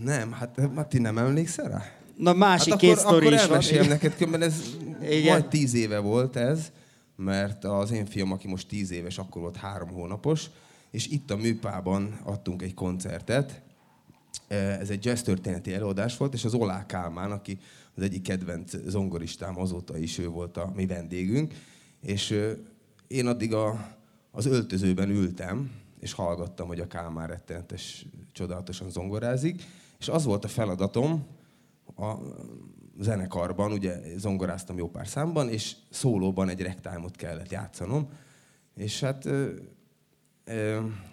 Nem, hát Matti, nem emlékszel rá? Na, másik hát két sztori is van. Akkor elmesélem neked, különben ez majd 10 éve volt ez, mert az én fiam, aki most 10 éves, akkor volt 3 hónapos, és itt a Műpában adtunk egy koncertet. Ez egy jazz történeti előadás volt, és az Olá Kálmán, aki az egyik kedvenc zongoristám azóta is, ő volt a mi vendégünk, és én addig az öltözőben ültem, és hallgattam, hogy a Kálmán rettenetes, csodálatosan zongorázik, és az volt a feladatom a zenekarban, ugye zongoráztam jó pár számban, és szólóban egy ragtime-ot kellett játszanom, és hát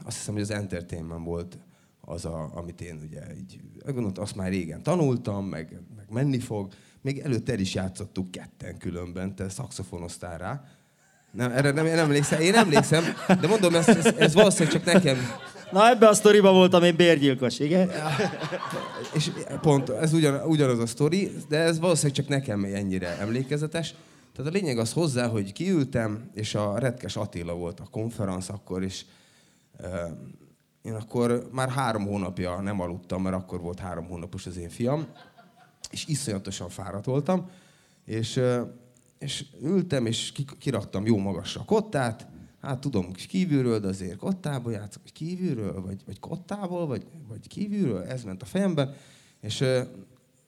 azt hiszem, hogy az Entertainment volt az, amit én ugye így gondoltam, azt már régen tanultam, meg menni fog, még előtte el is játszottuk ketten különben, te szaxofonoztál rá. Nem, erre nem emlékszem. Én emlékszem, de mondom, ez valószínűleg csak nekem. Na, ebben a sztoriban voltam én bérgyilkos, igen? Ja. És pont, ez ugyanaz a sztori, de ez valószínűleg csak nekem ennyire emlékezetes. Tehát a lényeg az hozzá, hogy kiültem, és a Retkes Attila volt a konferenc akkor, és én akkor már 3 hónapja nem aludtam, mert akkor volt 3 hónapos az én fiam, és iszonyatosan fáradt voltam, és ültem, és kiraktam jó magasra a kottát. Hát tudom, kívülről, de azért kottából játszok, hogy kívülről, vagy kottából, vagy kívülről. Ez ment a fejemben. És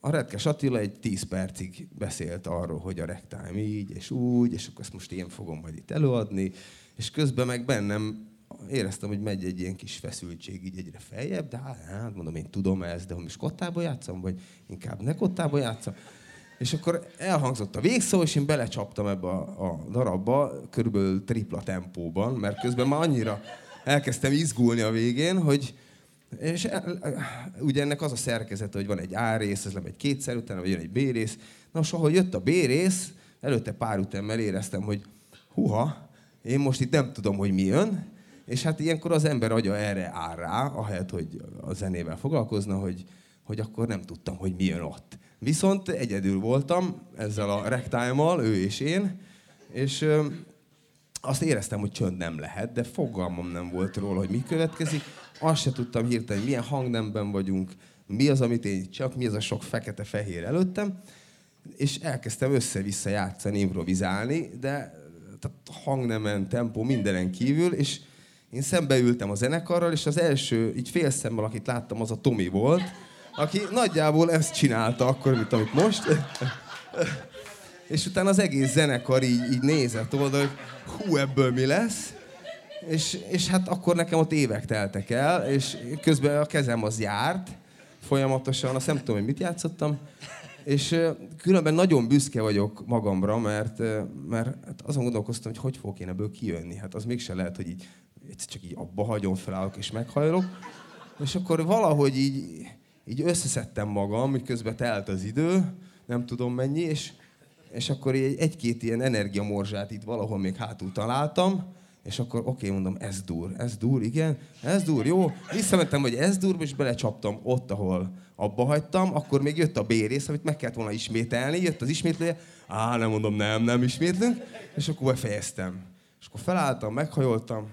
a Retkes Attila egy 10 percig beszélt arról, hogy a ragtime így, és úgy, és akkor ezt most én fogom majd itt előadni. És közben meg bennem éreztem, hogy megy egy ilyen kis feszültség így egyre feljebb, de hát mondom, én tudom ezt, de most kottából játszom, vagy inkább ne kottából játszom. És akkor elhangzott a végszó, és én belecsaptam ebbe a darabba, körülbelül tripla tempóban, mert közben már annyira elkezdtem izgulni a végén, hogy... És ugye ennek az a szerkezete, hogy van egy A rész, ez lemegy kétszer, utána jön egy B rész. Na, és ahogy jött a B rész, előtte pár ütemmel éreztem, hogy huha, én most itt nem tudom, hogy mi jön. És hát ilyenkor az ember agya erre áll rá, ahelyett, hogy a zenével foglalkozna, hogy akkor nem tudtam, hogy mi jön ott. Viszont egyedül voltam ezzel a ragtime-mal, ő és én, és azt éreztem, hogy csönd nem lehet, de fogalmam nem volt róla, hogy mi következik. Azt se tudtam hirtelen, milyen hangnemben vagyunk, mi az, amit én csak, mi az a sok fekete-fehér előttem, és elkezdtem össze-vissza játszani, improvizálni, de hangnemen, tempó, mindenen kívül, és én szembeültem a zenekarral, és az első, így félszemmel, akit láttam, az a Tomi volt, aki nagyjából ezt csinálta akkor, mint amit most. És utána az egész zenekar így nézett oda, hogy hú, ebből mi lesz? És hát akkor nekem ott évek teltek el, és közben a kezem az járt folyamatosan, azt nem tudom, hogy mit játszottam. És különben nagyon büszke vagyok magamra, mert azon gondolkoztam, hogy fogok én ebből kijönni. Hát az mégse lehet, hogy így csak így abba hagyom, felállok és meghajlok. És akkor valahogy így összeszedtem magam, hogy közben telt az idő, nem tudom mennyi, és akkor egy-két ilyen energiamorzsát itt valahol még hátul találtam, És akkor oké, mondom, ez dur, igen, ez dur, jó. Visszamentem, hogy ez durba, és belecsaptam ott, ahol abba hagytam. Akkor még jött a B rész, amit meg kellett volna ismételni, jött az ismétlője. Á, nem mondom, nem ismétlünk. És akkor befejeztem. És akkor felálltam, meghajoltam,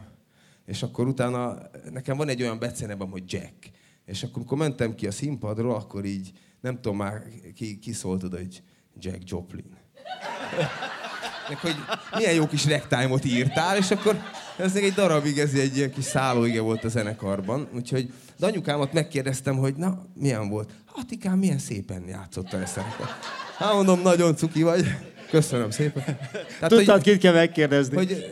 és akkor utána nekem van egy olyan becenevam, hogy Jack. És akkor, amikor mentem ki a színpadról, akkor így, nem tudom már, ki szólt oda, hogy Jack Joplin. Hogy milyen jó kis ragtime-ot írtál, és akkor ez még egy darabig, ez egy kis szállóige volt a zenekarban. Úgyhogy de anyukámat megkérdeztem, hogy na, milyen volt? Hát ikám, milyen szépen játszottál ezt. Hát mondom, nagyon cuki vagy. Köszönöm szépen. Tehát, tudtad, hogy, kit kell megkérdezni. Hogy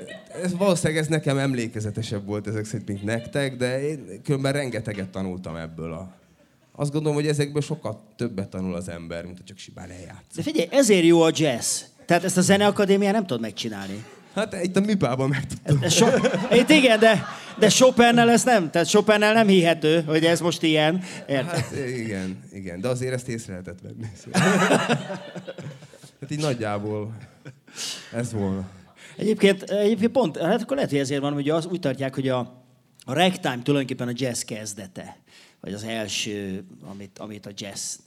ez, valószínűleg ez nekem emlékezetesebb volt ezek szerint, mint nektek, de én különben rengeteget tanultam ebből a... Azt gondolom, hogy ezekből sokat többet tanul az ember, mint ha csak simán eljátszik. De figyelj, ezért jó a jazz. Tehát ezt a zeneakadémián nem tudod megcsinálni. Hát itt a műpában meg tudtam. Itt igen, de Chopinnel ez nem. Tehát Chopinnel nem hihető, hogy ez most ilyen. Érted? Hát igen. De azért ezt észre lehetett venni. Hát így nagyjából ez volna. Egyébként pont, hát akkor lehet, hogy ezért van, hogy az úgy tartják, hogy a ragtime tulajdonképpen a jazz kezdete. Vagy az első, amit a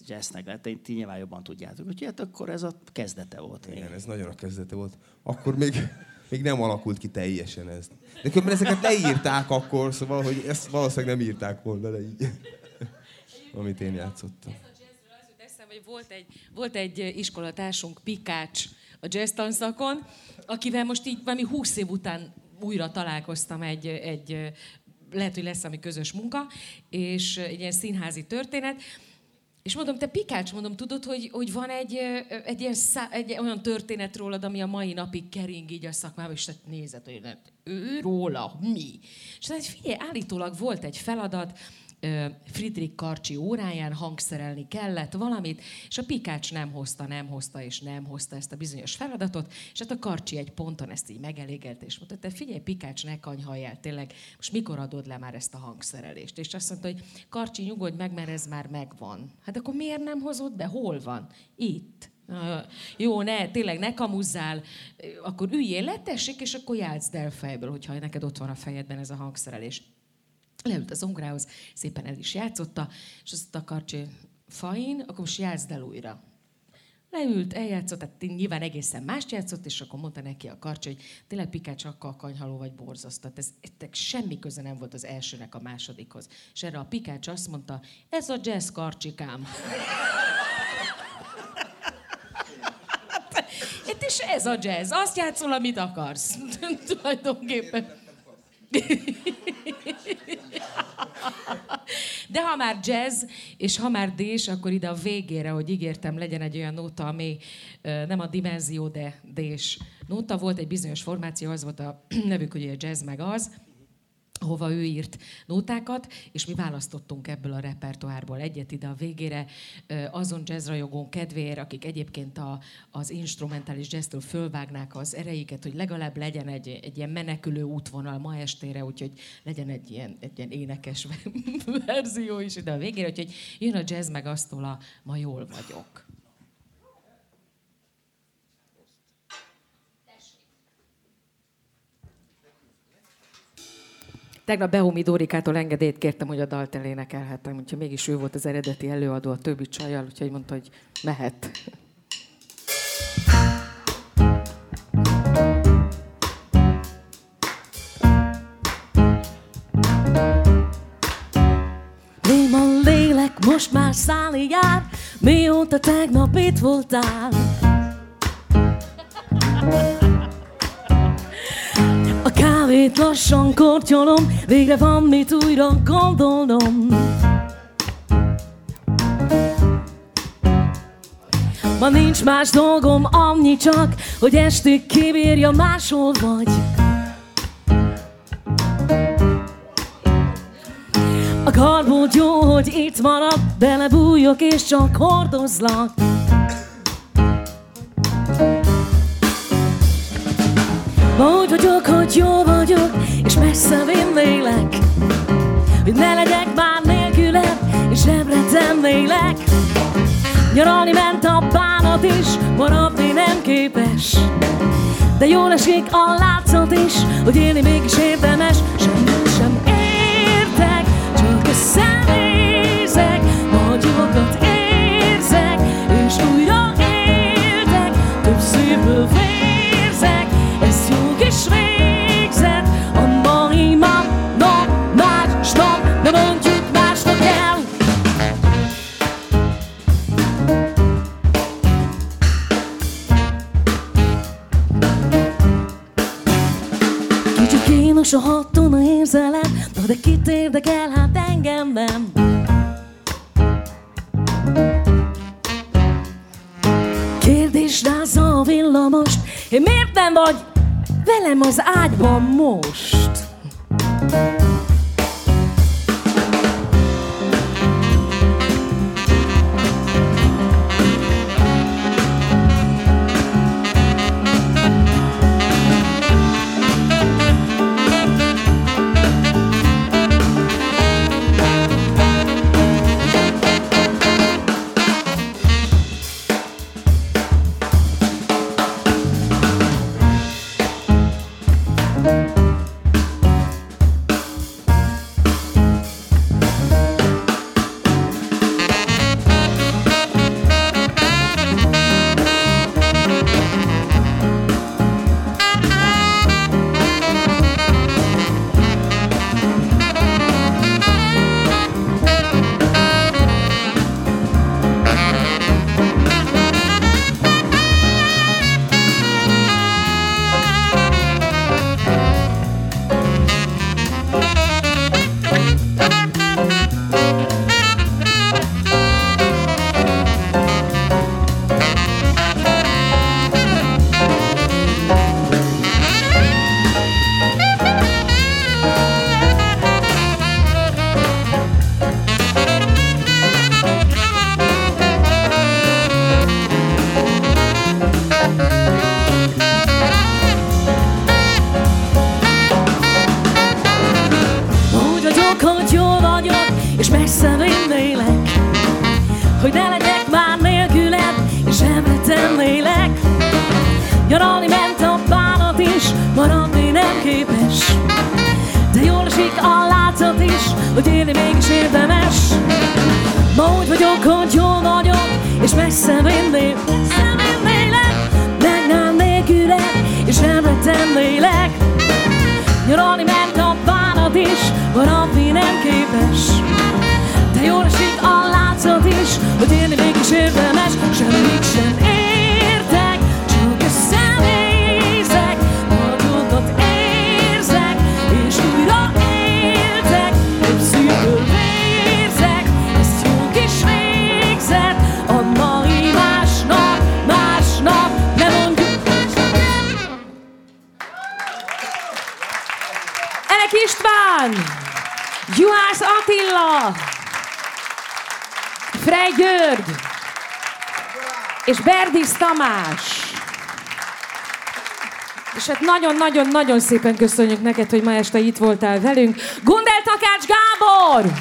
jazznek lett, ti nyilván jobban tudjátok. Úgyhogy hát akkor ez a kezdete volt. Igen, ez nagyon a kezdete volt. Akkor még nem alakult ki teljesen ez. De különben ezeket leírták akkor, szóval, hogy ezt valószínűleg nem írták volna le így, amit én játszottam. Ez a jazzről az jut eszembe, hogy volt egy iskolatársunk, Pikács, a jazz tanszakon, akivel most így valami 20 év után újra találkoztam egy lehet, hogy lesz ami közös munka, és egy ilyen színházi történet. És mondom, te Pikács, mondom, tudod, hogy van egy olyan történet rólad, ami a mai napig kering így a szakmában, és tehát nézed, hogy ő róla, mi? És tehát figyelj, állítólag volt egy feladat, Friedrich Karcsi óráján hangszerelni kellett valamit, és a Pikács nem hozta ezt a bizonyos feladatot, és hát a Karcsi egy ponton ezt így megelégelt, és mondta, te figyelj, Pikács, ne kanyhaljál, tényleg, most mikor adod le már ezt a hangszerelést? És azt mondta, hogy Karcsi, nyugodj meg, mert ez már megvan. Hát akkor miért nem hozod be? Hol van? Itt. Jó, tényleg ne kamuzzál, akkor üljél le, tessék, és akkor játszd el fejből, hogyha neked ott van a fejedben ez a hangszerelés. Leült az zongorához, szépen el is játszotta, és azt mondta Karcsi, fain, akkor most játszd el újra. Leült, eljátszott, tehát nyilván egészen mást játszott, és akkor mondta neki a Karcsi, hogy tényleg Pikács, akkor kanyhaló vagy borzasztat. Ez semmi köze nem volt az elsőnek a másodikhoz. És erre a Pikács azt mondta, ez a jazz, Karcsikám. És ez a jazz, azt játszol, amit akarsz. Tulajdonképpen. De ha már jazz, és ha már dés, akkor ide a végére, hogy ígértem, legyen egy olyan nóta, ami nem a dimenzió, de dés nóta volt, egy bizonyos formáció, az volt a nevük, ugye jazz meg az, hova ő írt nótákat, és mi választottunk ebből a repertoárból egyet ide a végére, azon jazzrajogón kedvéért, akik egyébként az instrumentális jazztől fölvágnák az erejüket, hogy legalább legyen egy ilyen menekülő útvonal ma estére, úgyhogy legyen egy ilyen énekes verzió is ide a végére, úgyhogy jön a jazz meg aztól a Ma jól vagyok. Tegnap Behomi Dórikától engedélyt kértem, hogy a dalt elénekelhettem, úgyhogy mégis ő volt az eredeti előadó a többi csajjal, úgyhogy mondta, hogy mehet. Néma lélek most már szálig jár, mióta tegnap itt voltál. Kávét lassan kortyolom, végre van mit újra gondolnom. Ma nincs más dolgom, annyi csak, hogy estig kibírja, máshol vagy. A kardból jó, hogy itt marad, belebújok és csak hordozlak. Ma úgy vagyok, hogy jó vagyok, és messze vinnélek, hogy ne legyek már nélküled, és zsebre tennélek. Nyaralni ment a bánat is, maradni nem képes, de jól esik a látszat is, hogy élni mégis érdemes. Semmit sem értek, csak összenézek, majd hívokat érzek, és újra éltek, több szívből vérzek, ez jó kis végzet, a mai ma nap, másnap, nem öntjük másnak el. Kínos a hatona érzelem, na de kit érdekel, hát engem nem. Kérdés rázza a villamost, én miért nem vagy velem az ágyban most? Juhász Attila, Frey György és Berdisz Tamás. És hát nagyon-nagyon-nagyon szépen köszönjük neked, hogy ma este itt voltál velünk. Gundel Takács Gábor!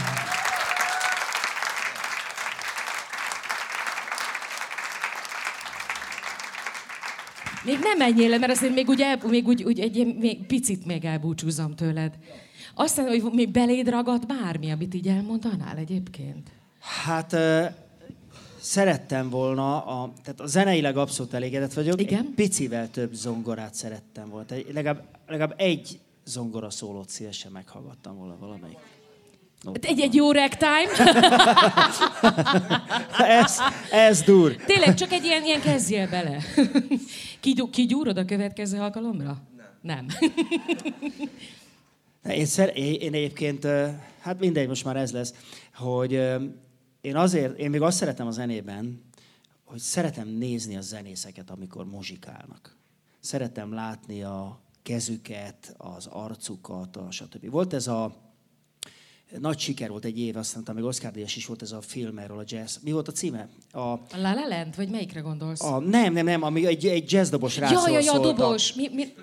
Még nem menjél le, mert azért még úgy, picit elbúcsúzom tőled. Azt mondom, hogy még beléd ragadt bármi, amit így elmondanál egyébként? Hát szerettem volna, tehát a zeneileg abszolút elégedett vagyok. Igen? Egy picivel több zongorát szerettem volna. Legalább egy zongora szólót szívesen meghallgattam volna valamelyik. Egy jó ragtime. ez dur. Tényleg csak egy ilyen kezdjél bele. Kigyúrod a következő alkalomra? Nem. Én egyébként, hát mindegy, most már ez lesz, hogy én még azt szeretem a zenében, hogy szeretem nézni a zenészeket, amikor muzsikálnak. Szeretem látni a kezüket, az arcukat, stb. Volt ez nagy siker volt egy év, aztán még Oscar-díjas is volt ez a film erről a jazz. Mi volt a címe? A La La Land, vagy melyikre gondolsz? Nem, ami egy jazzdobos rászól szólt. Jaj, a dobos. Mi?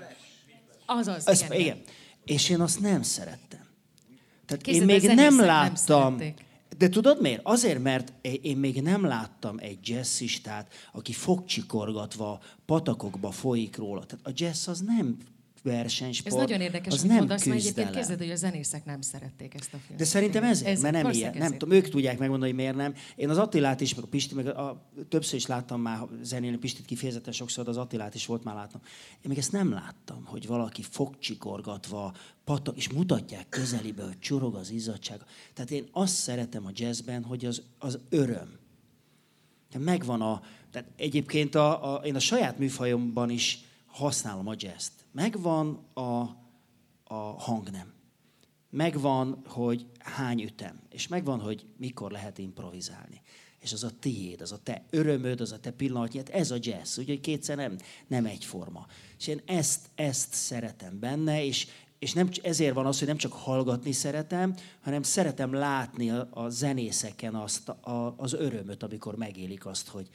Azaz, igen. És én azt nem szerettem. Tehát én még nem láttam. De tudod miért? Azért, mert én még nem láttam egy jazzistát, aki fogcsikorgatva patakokba folyik róla. Tehát a jazz az nem versenysport. Ez nagyon érdekes, az nem mondasz, mert egyébként kezded, hogy a zenészek nem szerették ezt a filmet. De szerintem ezért, mert nem ilyen. Nem tudom, ők tudják megmondani, hogy miért nem. Én az Attilát is, meg a Pisti, meg többször is láttam már zenélni, Pistit kifejezetten sokszor, de az Attilát is volt, már láttam. Én még ezt nem láttam, hogy valaki fogcsikorgatva patak, és mutatják közelibe, hogy csorog az izzadsága. Tehát én azt szeretem a jazzben, hogy az öröm. Megvan tehát egyébként én a saját műfajomban is használom a jazzt. Megvan a hangnem. Megvan, hogy hány ütem. És megvan, hogy mikor lehet improvizálni. És az a tiéd, az a te örömöd, az a te pillanatnyit, ez a jazz. Úgyhogy kétszer nem egyforma. És én ezt szeretem benne, és nem, ezért van az, hogy nem csak hallgatni szeretem, hanem szeretem látni a zenészeken az örömöt, amikor megélik azt, hogy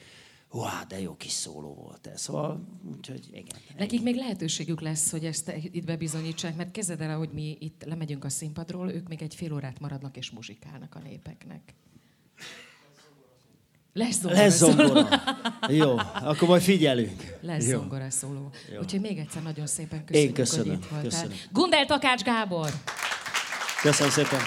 de jó kis szóló volt ez. Szóval, úgyhogy igen. Nekik még lehetőségük lesz, hogy ezt itt bebizonyítsák, mert kezded el, ahogy mi itt lemegyünk a színpadról, ők még egy fél órát maradnak és muzsikálnak a népeknek. Lesz zongora. Jó, akkor majd figyelünk. Lesz zongora szóló. Úgyhogy még egyszer nagyon szépen köszönjük, hogy itt voltál. Köszönöm. Gundel Takács Gábor! Köszönöm szépen!